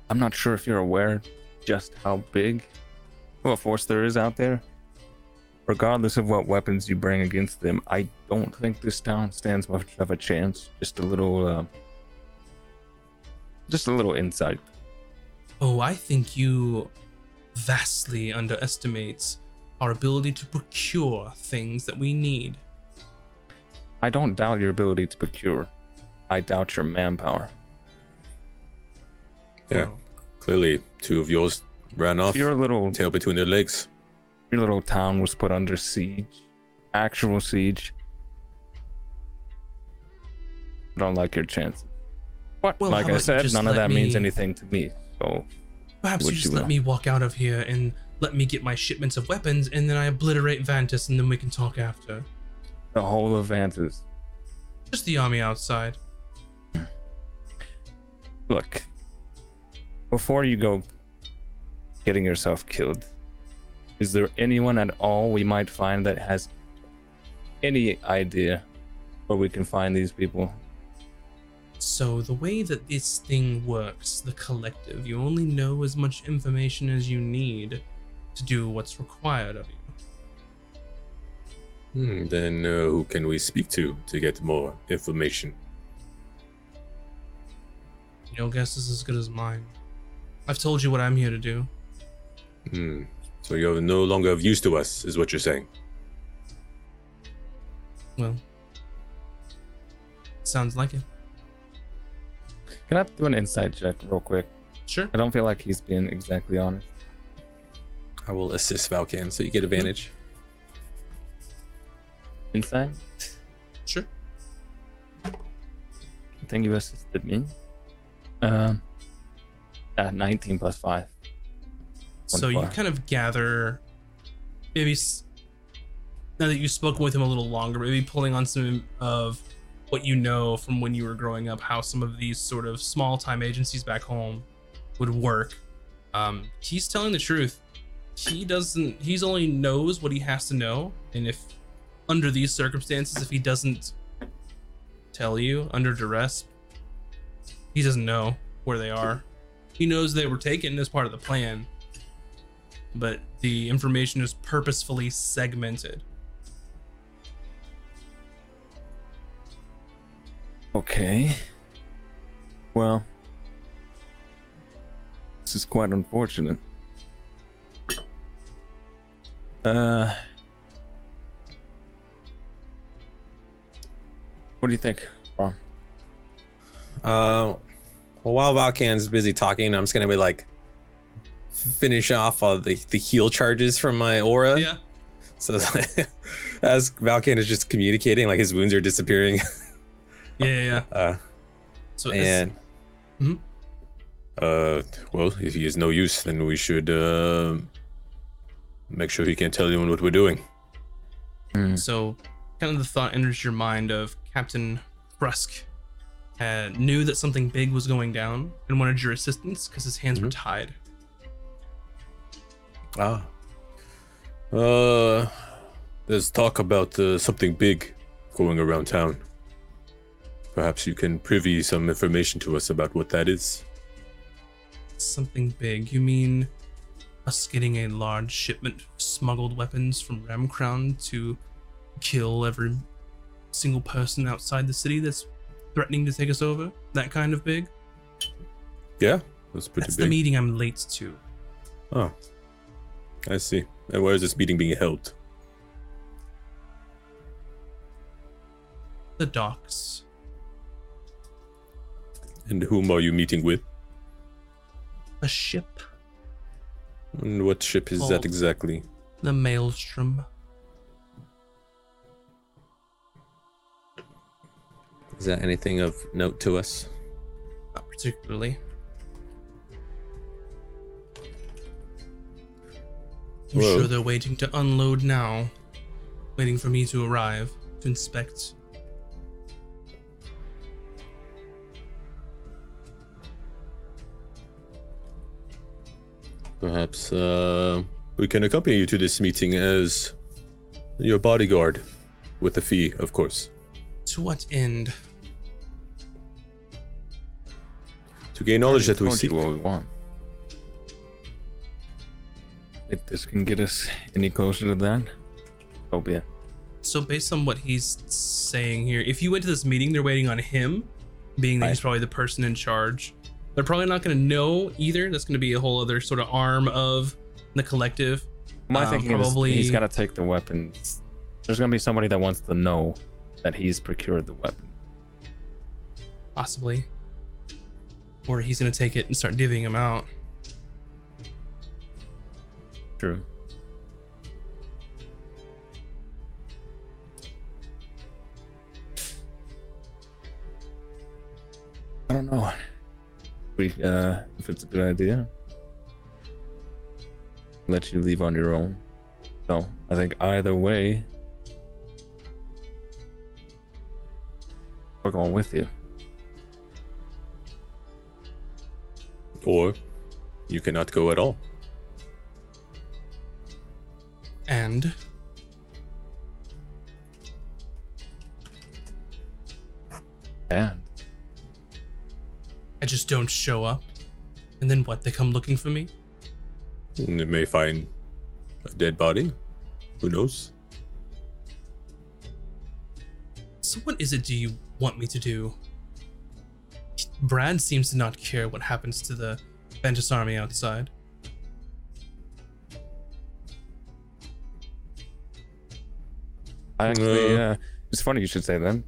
I'm not sure if you're aware just how big of a force there is out there. Regardless of what weapons you bring against them, I don't think this town stands much of a chance. Just a little insight. Oh, I think you vastly underestimates our ability to procure things that we need. I don't doubt your ability to procure. I doubt your manpower. Yeah, well, clearly two of yours ran off, tail between their legs. Your little town was put under siege, actual siege. I don't like your chances. But well, like I said, none of that means anything to me. So perhaps you just let me walk out of here and let me get my shipments of weapons, and then I obliterate Vantus, and then we can talk after. The whole of Vantus. Just the army outside. Look, before you go getting yourself killed, is there anyone at all we might find that has any idea where we can find these people? So the way that this thing works, the collective, you only know as much information as you need to do what's required of you. Then who can we speak to get more information? Your guess is as good as mine. I've told you what I'm here to do. So you're no longer of use to us, is what you're saying? Well, sounds like it. Can I do an insight check real quick? Sure. I don't feel like he's being exactly honest. I will assist Valken, so you get advantage. Insight? Sure. I think you assisted me. 19 plus 5. So you kind of gather, maybe now that you've spoken with him a little longer, maybe pulling on some of what you know from when you were growing up, how some of these sort of small-time agencies back home would work. He's telling the truth. He only knows what he has to know, and if under these circumstances, if he doesn't tell you under duress, he doesn't know where they are. He knows they were taken as part of the plan, but the information is purposefully segmented. Okay. Well, this is quite unfortunate. What do you think? While Valkan's busy talking, I'm just gonna be like finish off all the heal charges from my aura. Yeah. So as Valken is just communicating, like his wounds are disappearing. Yeah. So and well, if he is no use, then we should make sure he can't tell anyone what we're doing. So kind of the thought enters your mind of Captain Brusk knew that something big was going down and wanted your assistance because his hands were tied. There's talk about something big going around town. Perhaps you can privy some information to us about what that is. Something big? You mean us getting a large shipment of smuggled weapons from Ramcrown to kill every single person outside the city that's threatening to take us over? That kind of big? Yeah, that's pretty big. That's the meeting I'm late to. Oh, I see. And where is this meeting being held? The docks. And whom are you meeting with? A ship. And what ship is that exactly? The Maelstrom. Is that anything of note to us? Not particularly. I'm sure they're waiting to unload now, waiting for me to arrive to inspect. Perhaps we can accompany you to this meeting as your bodyguard, with a fee, of course. To what end? To gain knowledge that we seek. What we want. If this can get us any closer to that, oh yeah. So based on what he's saying here, if you went to this meeting, they're waiting on him, being that he's probably the person in charge. They're probably not going to know either. That's going to be a whole other sort of arm of the collective. My thinking probably is he's got to take the weapons. There's going to be somebody that wants to know that he's procured the weapon. Possibly. Or he's going to take it and start divvying them out. True. I don't know if it's a good idea. Let you leave on your own. So I think either way, we're going with you. Or you cannot go at all. And I just don't show up, and then what? They come looking for me? And they may find a dead body. Who knows? So what is it do you want me to do? Brad seems to not care what happens to the Vantus army outside. Actually, it's funny you should say that.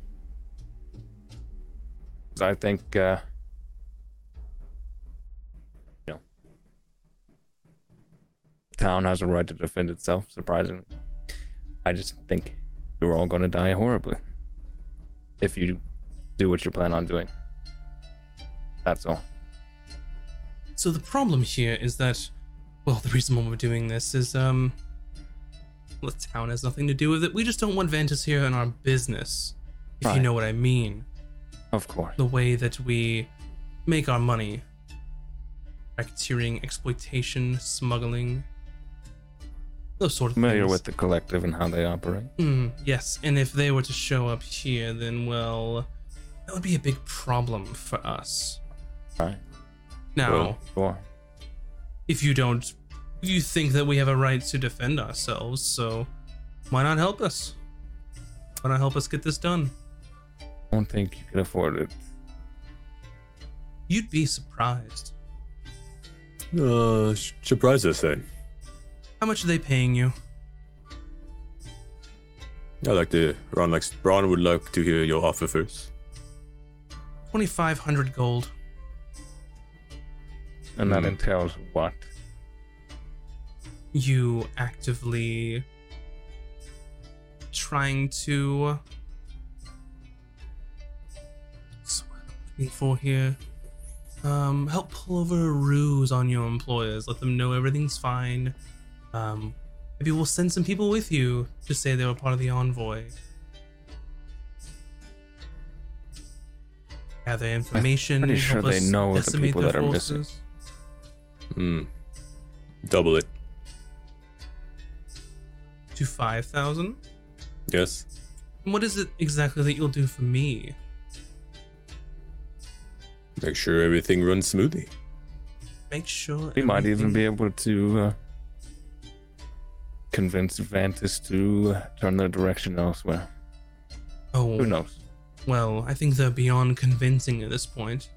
I think, you know, town has a right to defend itself, surprisingly. I just think we're all going to die horribly if you do what you plan on doing. That's all. So the problem here is that, well, the reason why we're doing this is, well, the town has nothing to do with it. We just don't want Vantus here in our business, if you know what I mean. Of course. The way that we make our money. Racketeering, exploitation, smuggling, those sort of familiar things. Familiar with the collective and how they operate. Yes, and if they were to show up here, then, well, that would be a big problem for us. Right. Now, well, if you don't... You think that we have a right to defend ourselves, so why not help us? Why not help us get this done? don't think you can afford it. You'd be surprised. Surprised, I say. How much are they paying you? Braun would like to hear your offer first. 2,500 gold. And that entails what? You actively trying to... That's what I'm looking for here. Help pull over a ruse on your employers. Let them know everything's fine. Maybe we'll send some people with you to say they were part of the envoy. Gather information. I'm pretty sure they know the people that are missing. Double it. To 5,000? Yes. And what is it exactly that you'll do for me? Make sure everything runs smoothly. We might even be able to convince Vantus to turn their direction elsewhere. Oh, who knows? Well, I think they're beyond convincing at this point.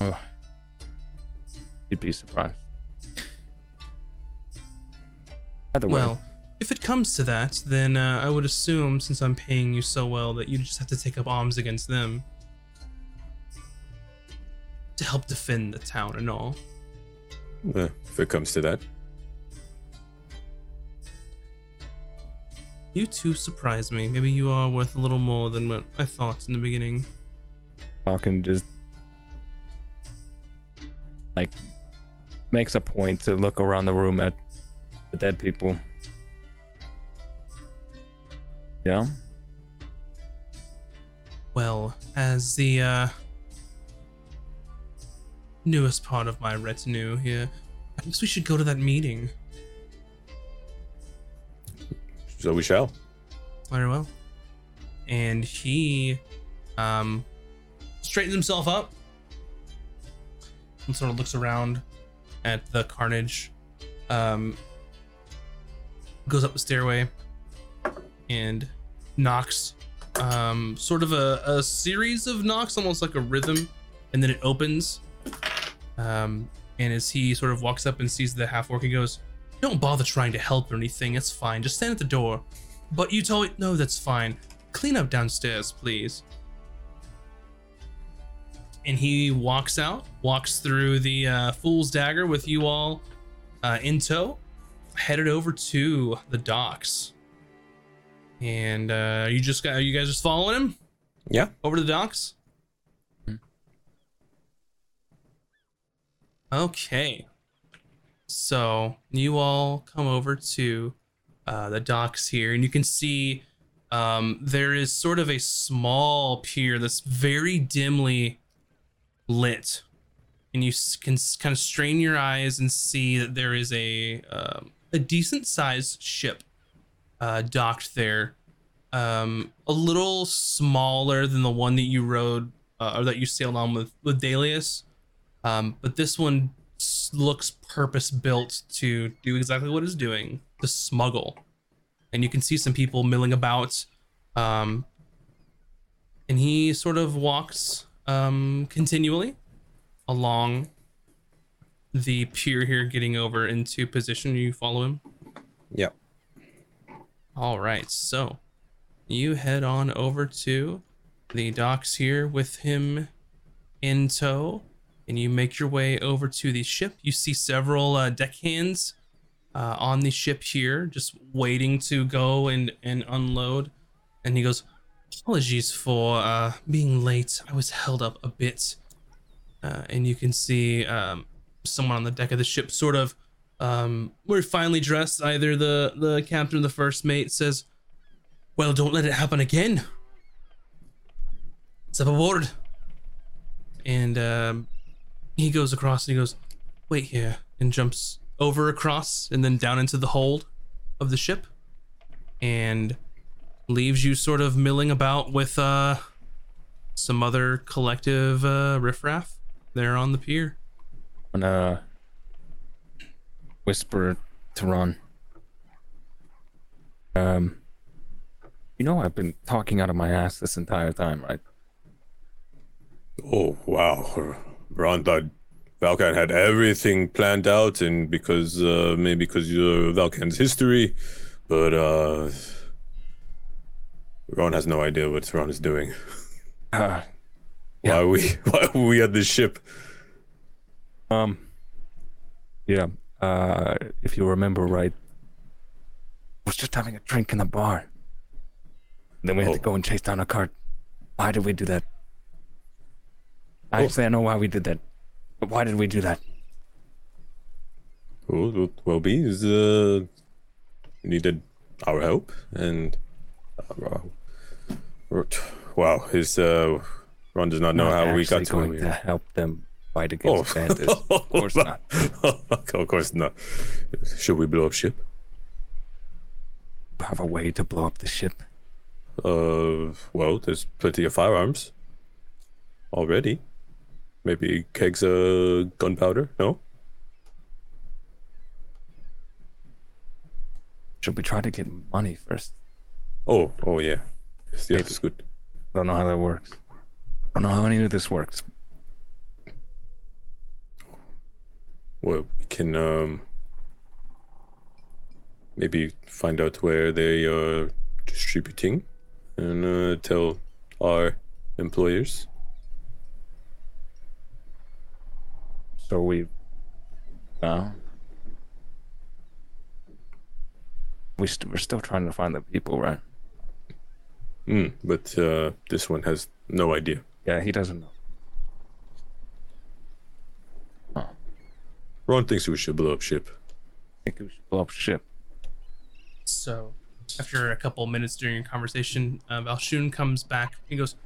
Oh, you'd be surprised. Either way. Well, if it comes to that, then I would assume, since I'm paying you so well, that you just have to take up arms against them. To help defend the town and all. If it comes to that. You two surprise me. Maybe you are worth a little more than what I thought in the beginning. Falken just makes a point to look around the room at the dead people. Yeah? Well, as the newest part of my retinue here, I guess we should go to that meeting. So we shall. Very well. And he straightens himself up and sort of looks around at the carnage, goes up the stairway and knocks, sort of a series of knocks, almost like a rhythm, and then it opens. And as he sort of walks up and sees the half-orc, he goes, "Don't bother trying to help or anything. It's fine. Just stand at the door." But you told it, "No, that's fine. Clean up downstairs, please." And he walks out, walks through the Fool's Dagger with you all in tow, headed over to the docks. And you guys just following him? Yeah. Over to the docks? Okay. So you all come over to the docks here, and you can see there is sort of a small pier that's very dimly lit, and you can kind of strain your eyes and see that there is a decent sized ship docked there, a little smaller than the one that you rode or that you sailed on with Dalius, but this one looks purpose-built to do exactly what it's doing, to smuggle. And you can see some people milling about. And he sort of walks continually along the pier here, getting over into position. You follow him? Yep. All right, so you head on over to the docks here with him in tow. And you make your way over to the ship. You see several deckhands on the ship here, just waiting to go and unload. And he goes, "Apologies for being late. I was held up a bit." And you can see someone on the deck of the ship sort of, we're finely dressed. Either the captain or the first mate says, "Well, don't let it happen again. Step aboard." And... he goes across and he goes, "Wait here," and jumps over across and then down into the hold of the ship and leaves you sort of milling about with some other collective riffraff there on the pier. I'm gonna whisper to Ron. You know I've been talking out of my ass this entire time, right? Oh, wow. Ron thought Valken had everything planned out, and because, maybe because you're Valken's history, but Ron has no idea what Ron is doing. Yeah. Why are we at this ship? Yeah. If you remember right, I was just having a drink in the bar. And then we had to go and chase down a cart. Why did we do that? Actually, I know why we did that. But why did we do that? Well, bees needed our help, and wow, his Ron does not know how we got to him. Going to help them fight against bandits. Of course not. Of course not. Should we blow up ship? Have a way to blow up the ship. Well, there's plenty of firearms already. Maybe kegs of gunpowder? No? Should we try to get money first? Oh yeah. Yes, that's good. I don't know how that works. I don't know how any of this works. Well, we can maybe find out where they are distributing and tell our employers. So we're still trying to find the people, right? But this one has no idea. Yeah, he doesn't know. Huh. Ron thinks we should blow up ship. So, after a couple of minutes during a conversation, Valshun comes back and goes,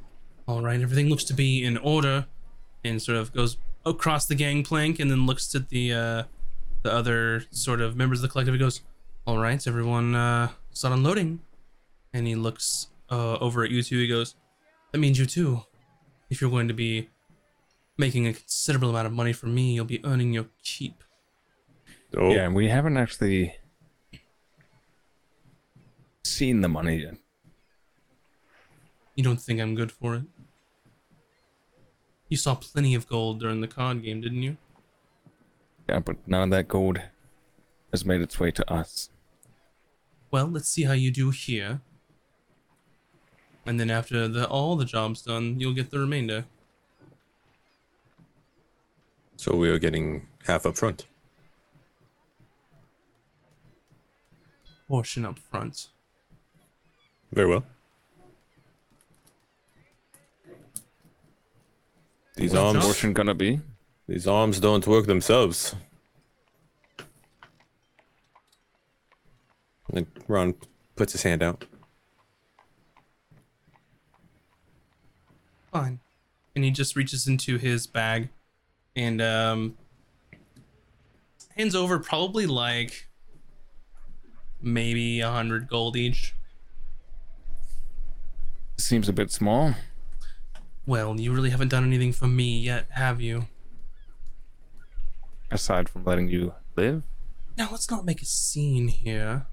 "All right, everything looks to be in order," and sort of goes across the gangplank and then looks at the other sort of members of the collective. He goes, "All right, everyone start unloading," and he looks over at you two. He goes, "That means you too. If you're going to be making a considerable amount of money from me, you'll be earning your keep." Oh. Yeah, and we haven't actually seen the money yet. You don't think I'm good for it? You saw plenty of gold during the card game, didn't you? Yeah, but none of that gold has made its way to us. Well, let's see how you do here. And then after all the job's done, you'll get the remainder. So we are getting half up front. Portion up front. Very well. These arms gonna be? These arms don't work themselves. And Ron puts his hand out. Fine. And he just reaches into his bag and hands over probably like maybe 100 gold each. Seems a bit small. Well, you really haven't done anything for me yet, have you? Aside from letting you live? Now, let's not make a scene here.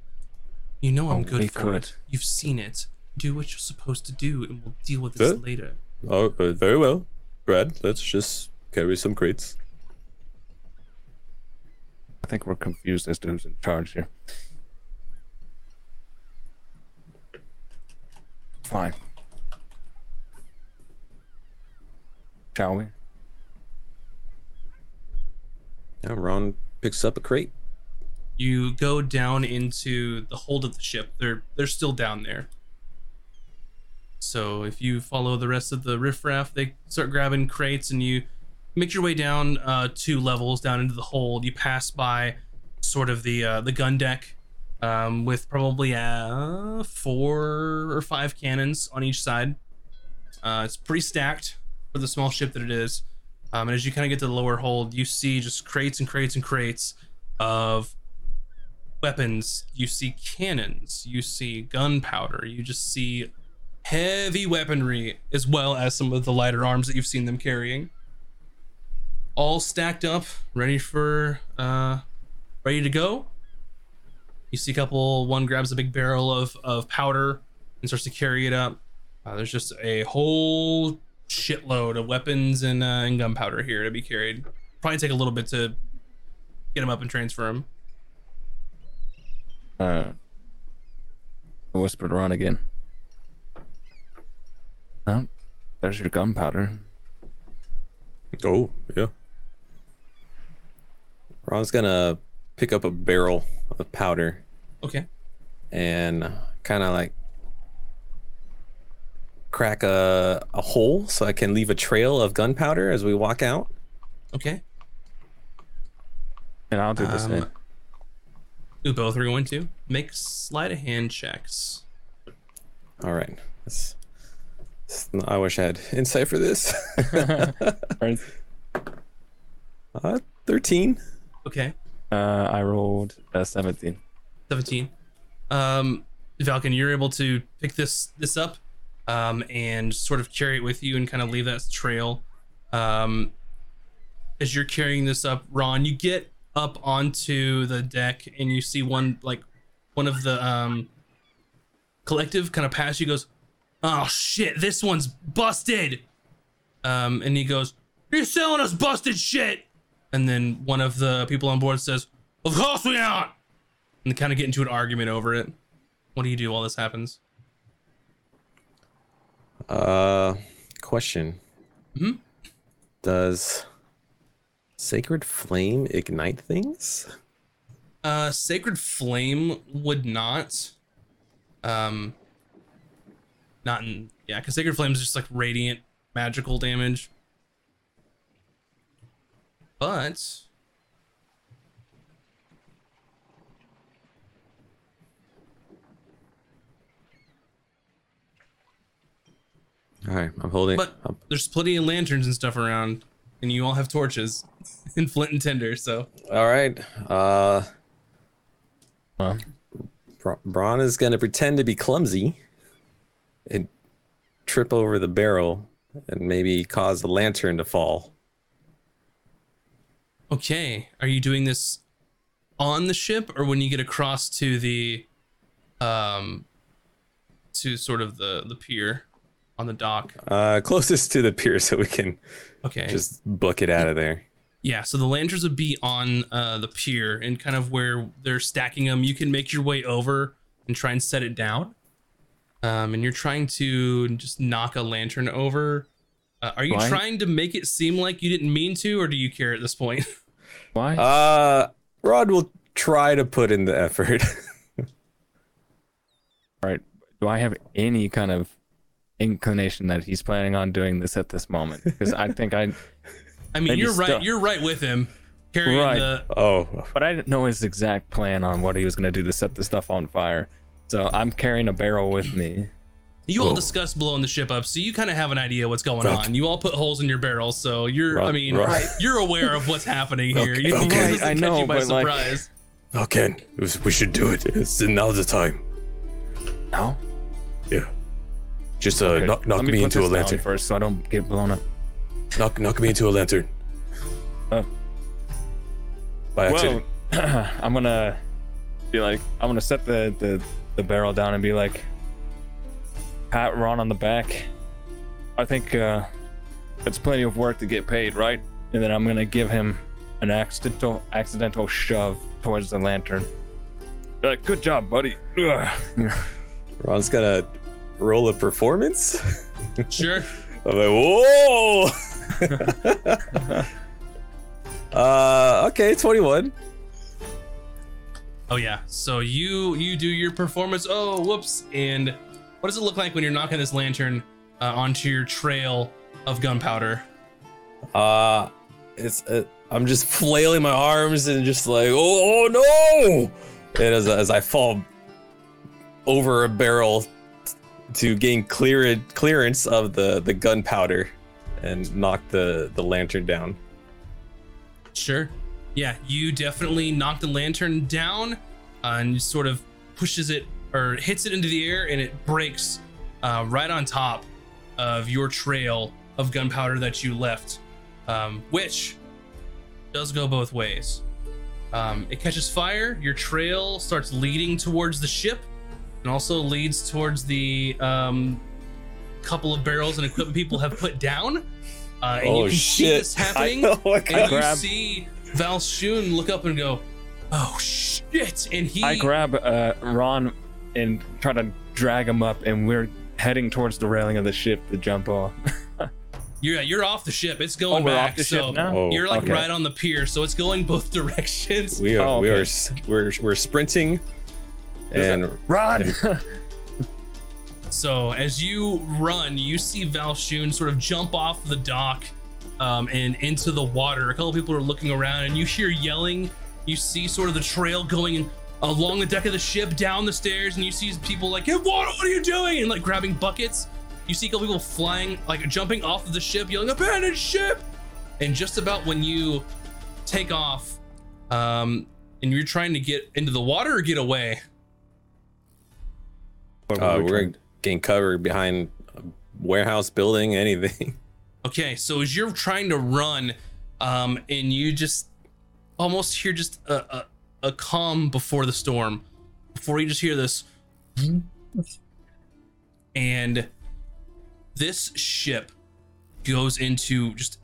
You know I'm good for it. You've seen it. Do what you're supposed to do, and we'll deal with this later. Oh, very well. Brad, let's just carry some crates. I think we're confused as to who's in charge here. Fine. Shall we? Now Ron picks up a crate. You go down into the hold of the ship. They're still down there. So if you follow the rest of the riffraff, they start grabbing crates, and you make your way down 2 levels down into the hold. You pass by sort of the gun deck with probably 4 or 5 cannons on each side. It's pretty stacked for the small ship that it is, and as you kind of get to the lower hold, you see just crates and crates and crates of weapons. You see cannons, you see gunpowder, you just see heavy weaponry, as well as some of the lighter arms that you've seen them carrying, all stacked up, ready for ready to go. You see 1 grabs a big barrel of powder and starts to carry it up. There's just a whole shitload of weapons and gunpowder here to be carried. Probably take a little bit to get him up and transfer him. I whispered Ron again. Oh, there's your gunpowder. Oh, yeah. Ron's gonna pick up a barrel of powder. Okay. And kind of like crack a hole so I can leave a trail of gunpowder as we walk out. Okay. And I'll do the same. You both are going to make sleight of hand checks. All right. I wish I had insight for this. 13. Okay. I rolled a 17. 17. Valken, you're able to pick this up and sort of carry it with you and kind of leave that trail. As you're carrying this up, Ron, you get up onto the deck and you see one of the collective kind of pass you, goes, "Oh shit, this one's busted." And he goes, "You're selling us busted shit." And then one of the people on board says, "Of course we aren't." And they kind of get into an argument over it. What do you do while this happens? Question. Hmm? Does Sacred Flame ignite things? Sacred Flame would not. Because Sacred Flame is just like radiant magical damage. But all right, I'm holding. But there's plenty of lanterns and stuff around, and you all have torches and flint and tinder. So all right, Braun is gonna pretend to be clumsy and trip over the barrel and maybe cause the lantern to fall. Okay, are you doing this on the ship or when you get across to the to sort of the pier on the dock? Closest to the pier so we can just book it out of there. Yeah, so the lanterns would be on the pier and kind of where they're stacking them. You can make your way over and try and set it down. And you're trying to just knock a lantern over. Are you trying to make it seem like you didn't mean to, or do you care at this point? Why? Rod will try to put in the effort. All right. Do I have any kind of inclination that he's planning on doing this at this moment? Because I think I mean, you're right. You're right with him. Carrying but I didn't know his exact plan on what he was going to do to set the stuff on fire. So I'm carrying a barrel with me. You all discussed blowing the ship up, so you kind of have an idea what's going on. You all put holes in your barrels, so you're aware of what's happening here. Okay, I know, you by surprise. We should do it. It's now the time. Now? Yeah. Just knock me into a lantern first, so I don't get blown up. Knock me into a lantern. By accident. Well, I'm gonna set the barrel down and be like, pat Ron on the back. I think it's plenty of work to get paid, right? And then I'm gonna give him an accidental shove towards the lantern. Good job, buddy. Ron's gonna roll a performance. Sure. I'm like, whoa. 21. Oh yeah. So you do your performance. Oh, whoops. And what does it look like when you're knocking this lantern onto your trail of gunpowder? I'm just flailing my arms and just like, oh no! And as I fall over a barrel to gain clearance of the gunpowder and knock the lantern down. Sure. Yeah, you definitely knock the lantern down and sort of pushes it or hits it into the air, and it breaks right on top of your trail of gunpowder that you left, which does go both ways. It catches fire. Your trail starts leading towards the ship, and also leads towards the couple of barrels and equipment people have put down. And you can see this happening. You see Valshun look up and go, "Oh shit!" And I grab Ron and try to drag him up, and we're heading towards the railing of the ship to jump off. You're off the ship. It's going back. Off the ship now? Oh, you're like right on the pier, so it's going both directions. We are we're sprinting and Ron. So as you run, you see Valshun sort of jump off the dock and into the water. A couple of people are looking around, and you hear yelling. You see sort of the trail going along the deck of the ship, down the stairs, and you see people like, "Hey, what are you doing?" and like grabbing buckets. You see a couple people flying, like jumping off of the ship, yelling, "Abandoned ship!" And just about when you take off, and you're trying to get into the water or get away. We're getting covered behind a warehouse building, anything. Okay, so as you're trying to run, and you just almost hear just a calm before the storm, before you just hear this, and this ship goes into just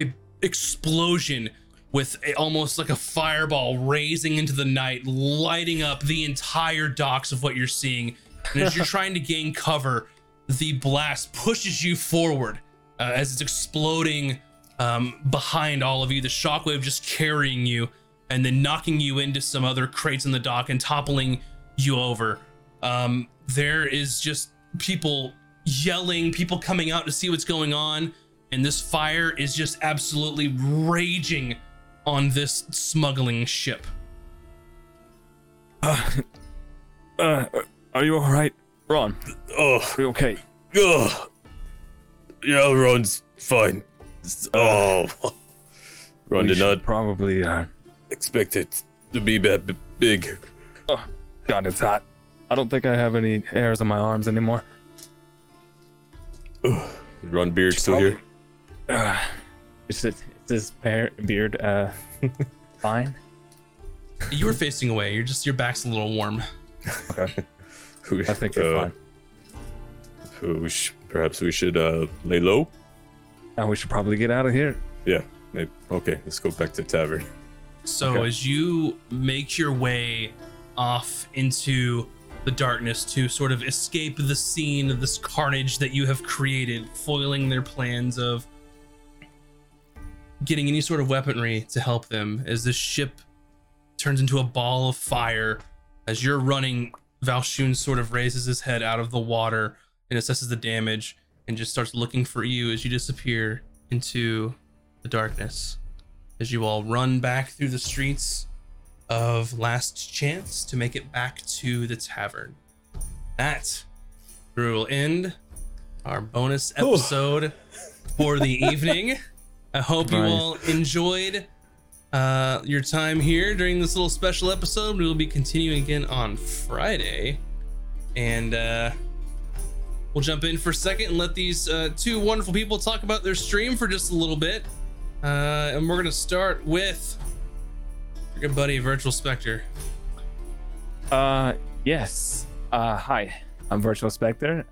an explosion with almost like a fireball raising into the night, lighting up the entire docks of what you're seeing. And as you're trying to gain cover, the blast pushes you forward as it's exploding behind all of you, the shockwave just carrying you and then knocking you into some other crates in the dock and toppling you over. There is just people yelling, people coming out to see what's going on, and this fire is just absolutely raging on this smuggling ship. Are you all right, Ron? Are you okay? Yeah, Ron's fine. Ron did not probably expect it to be that big. Oh, God, it's hot. I don't think I have any hairs on my arms anymore. Ron Beard still here? Is his beard fine? You were facing away. Your back's a little warm. Okay. I think you're fine. Perhaps we should lay low. And we should probably get out of here. Yeah. Maybe. Okay. Let's go back to the tavern. So as you make your way off into the darkness to sort of escape the scene of this carnage that you have created, foiling their plans of getting any sort of weaponry to help them, as this ship turns into a ball of fire. As you're running, Valshun sort of raises his head out of the water and assesses the damage and just starts looking for you as you disappear into the darkness. As you all run back through the streets of Last Chance to make it back to the tavern. That will end our bonus episode for the evening. I hope you all enjoyed your time here during this little special episode. We will be continuing again on Friday, and we'll jump in for a second and let these two wonderful people talk about their stream for just a little bit, and we're gonna start with our good buddy Virtual Spectre. Hi, I'm Virtual Spectre,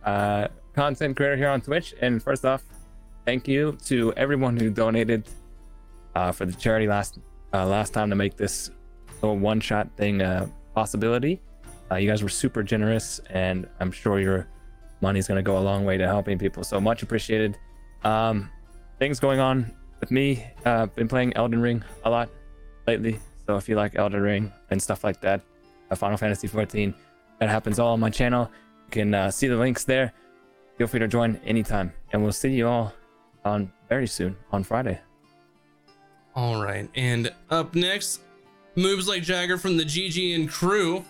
content creator here on Twitch, and first off, thank you to everyone who donated for the charity last time to make this little one-shot thing possibility. You guys were super generous, and I'm sure your money's gonna go a long way to helping people, so much appreciated. Things going on with me, been playing Elden Ring a lot lately, so if you like Elden Ring and stuff like that, Final Fantasy 14, that happens all on my channel. You can see the links there. Feel free to join anytime, and we'll see you all on very soon on Friday. All right, and up next, Moves Like Jagger from the GGN crew.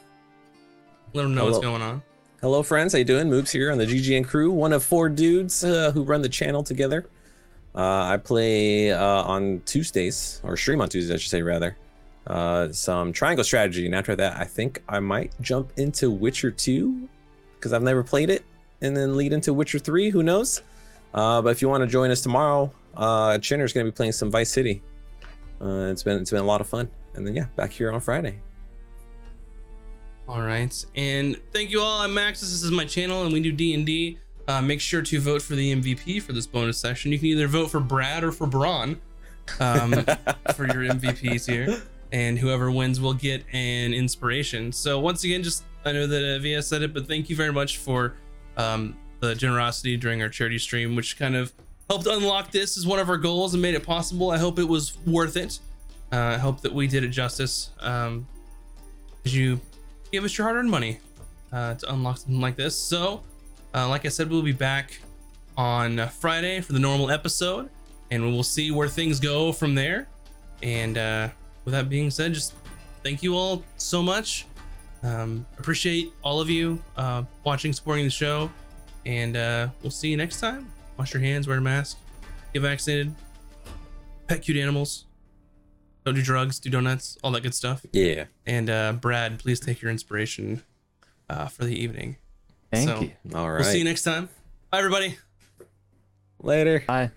Let them know what's going on. Hello, friends. How you doing? Moves here on the GGN crew, one of four dudes who run the channel together. I play on Tuesdays, or stream on Tuesdays, I should say, rather, some Triangle Strategy. And after that, I think I might jump into Witcher 2, because I've never played it, and then lead into Witcher 3. Who knows? But if you want to join us tomorrow, Chinner's going to be playing some Vice City. It's been a lot of fun, and then back here on Friday. All right, and thank you all. I'm Max. This is my channel, and we do D&D. Make sure to vote for the MVP for this bonus session. You can either vote for Brad or for Braun for your MVPs here, and whoever wins will get an inspiration. So once again, just I know that Via said it, but thank you very much for the generosity during our charity stream, which kind of helped unlock this as one of our goals and made it possible. I hope it was worth it. I hope that we did it justice. Because you give us your hard-earned money to unlock something like this. So like I said, we'll be back on Friday for the normal episode, and we will see where things go from there. And with that being said, just thank you all so much. Appreciate all of you watching, supporting the show, and we'll see you next time. Wash your hands, wear a mask, get vaccinated, pet cute animals, don't do drugs, do donuts, all that good stuff. Yeah. And Brad, please take your inspiration for the evening. Thank you. All right. We'll see you next time. Bye, everybody. Later. Bye.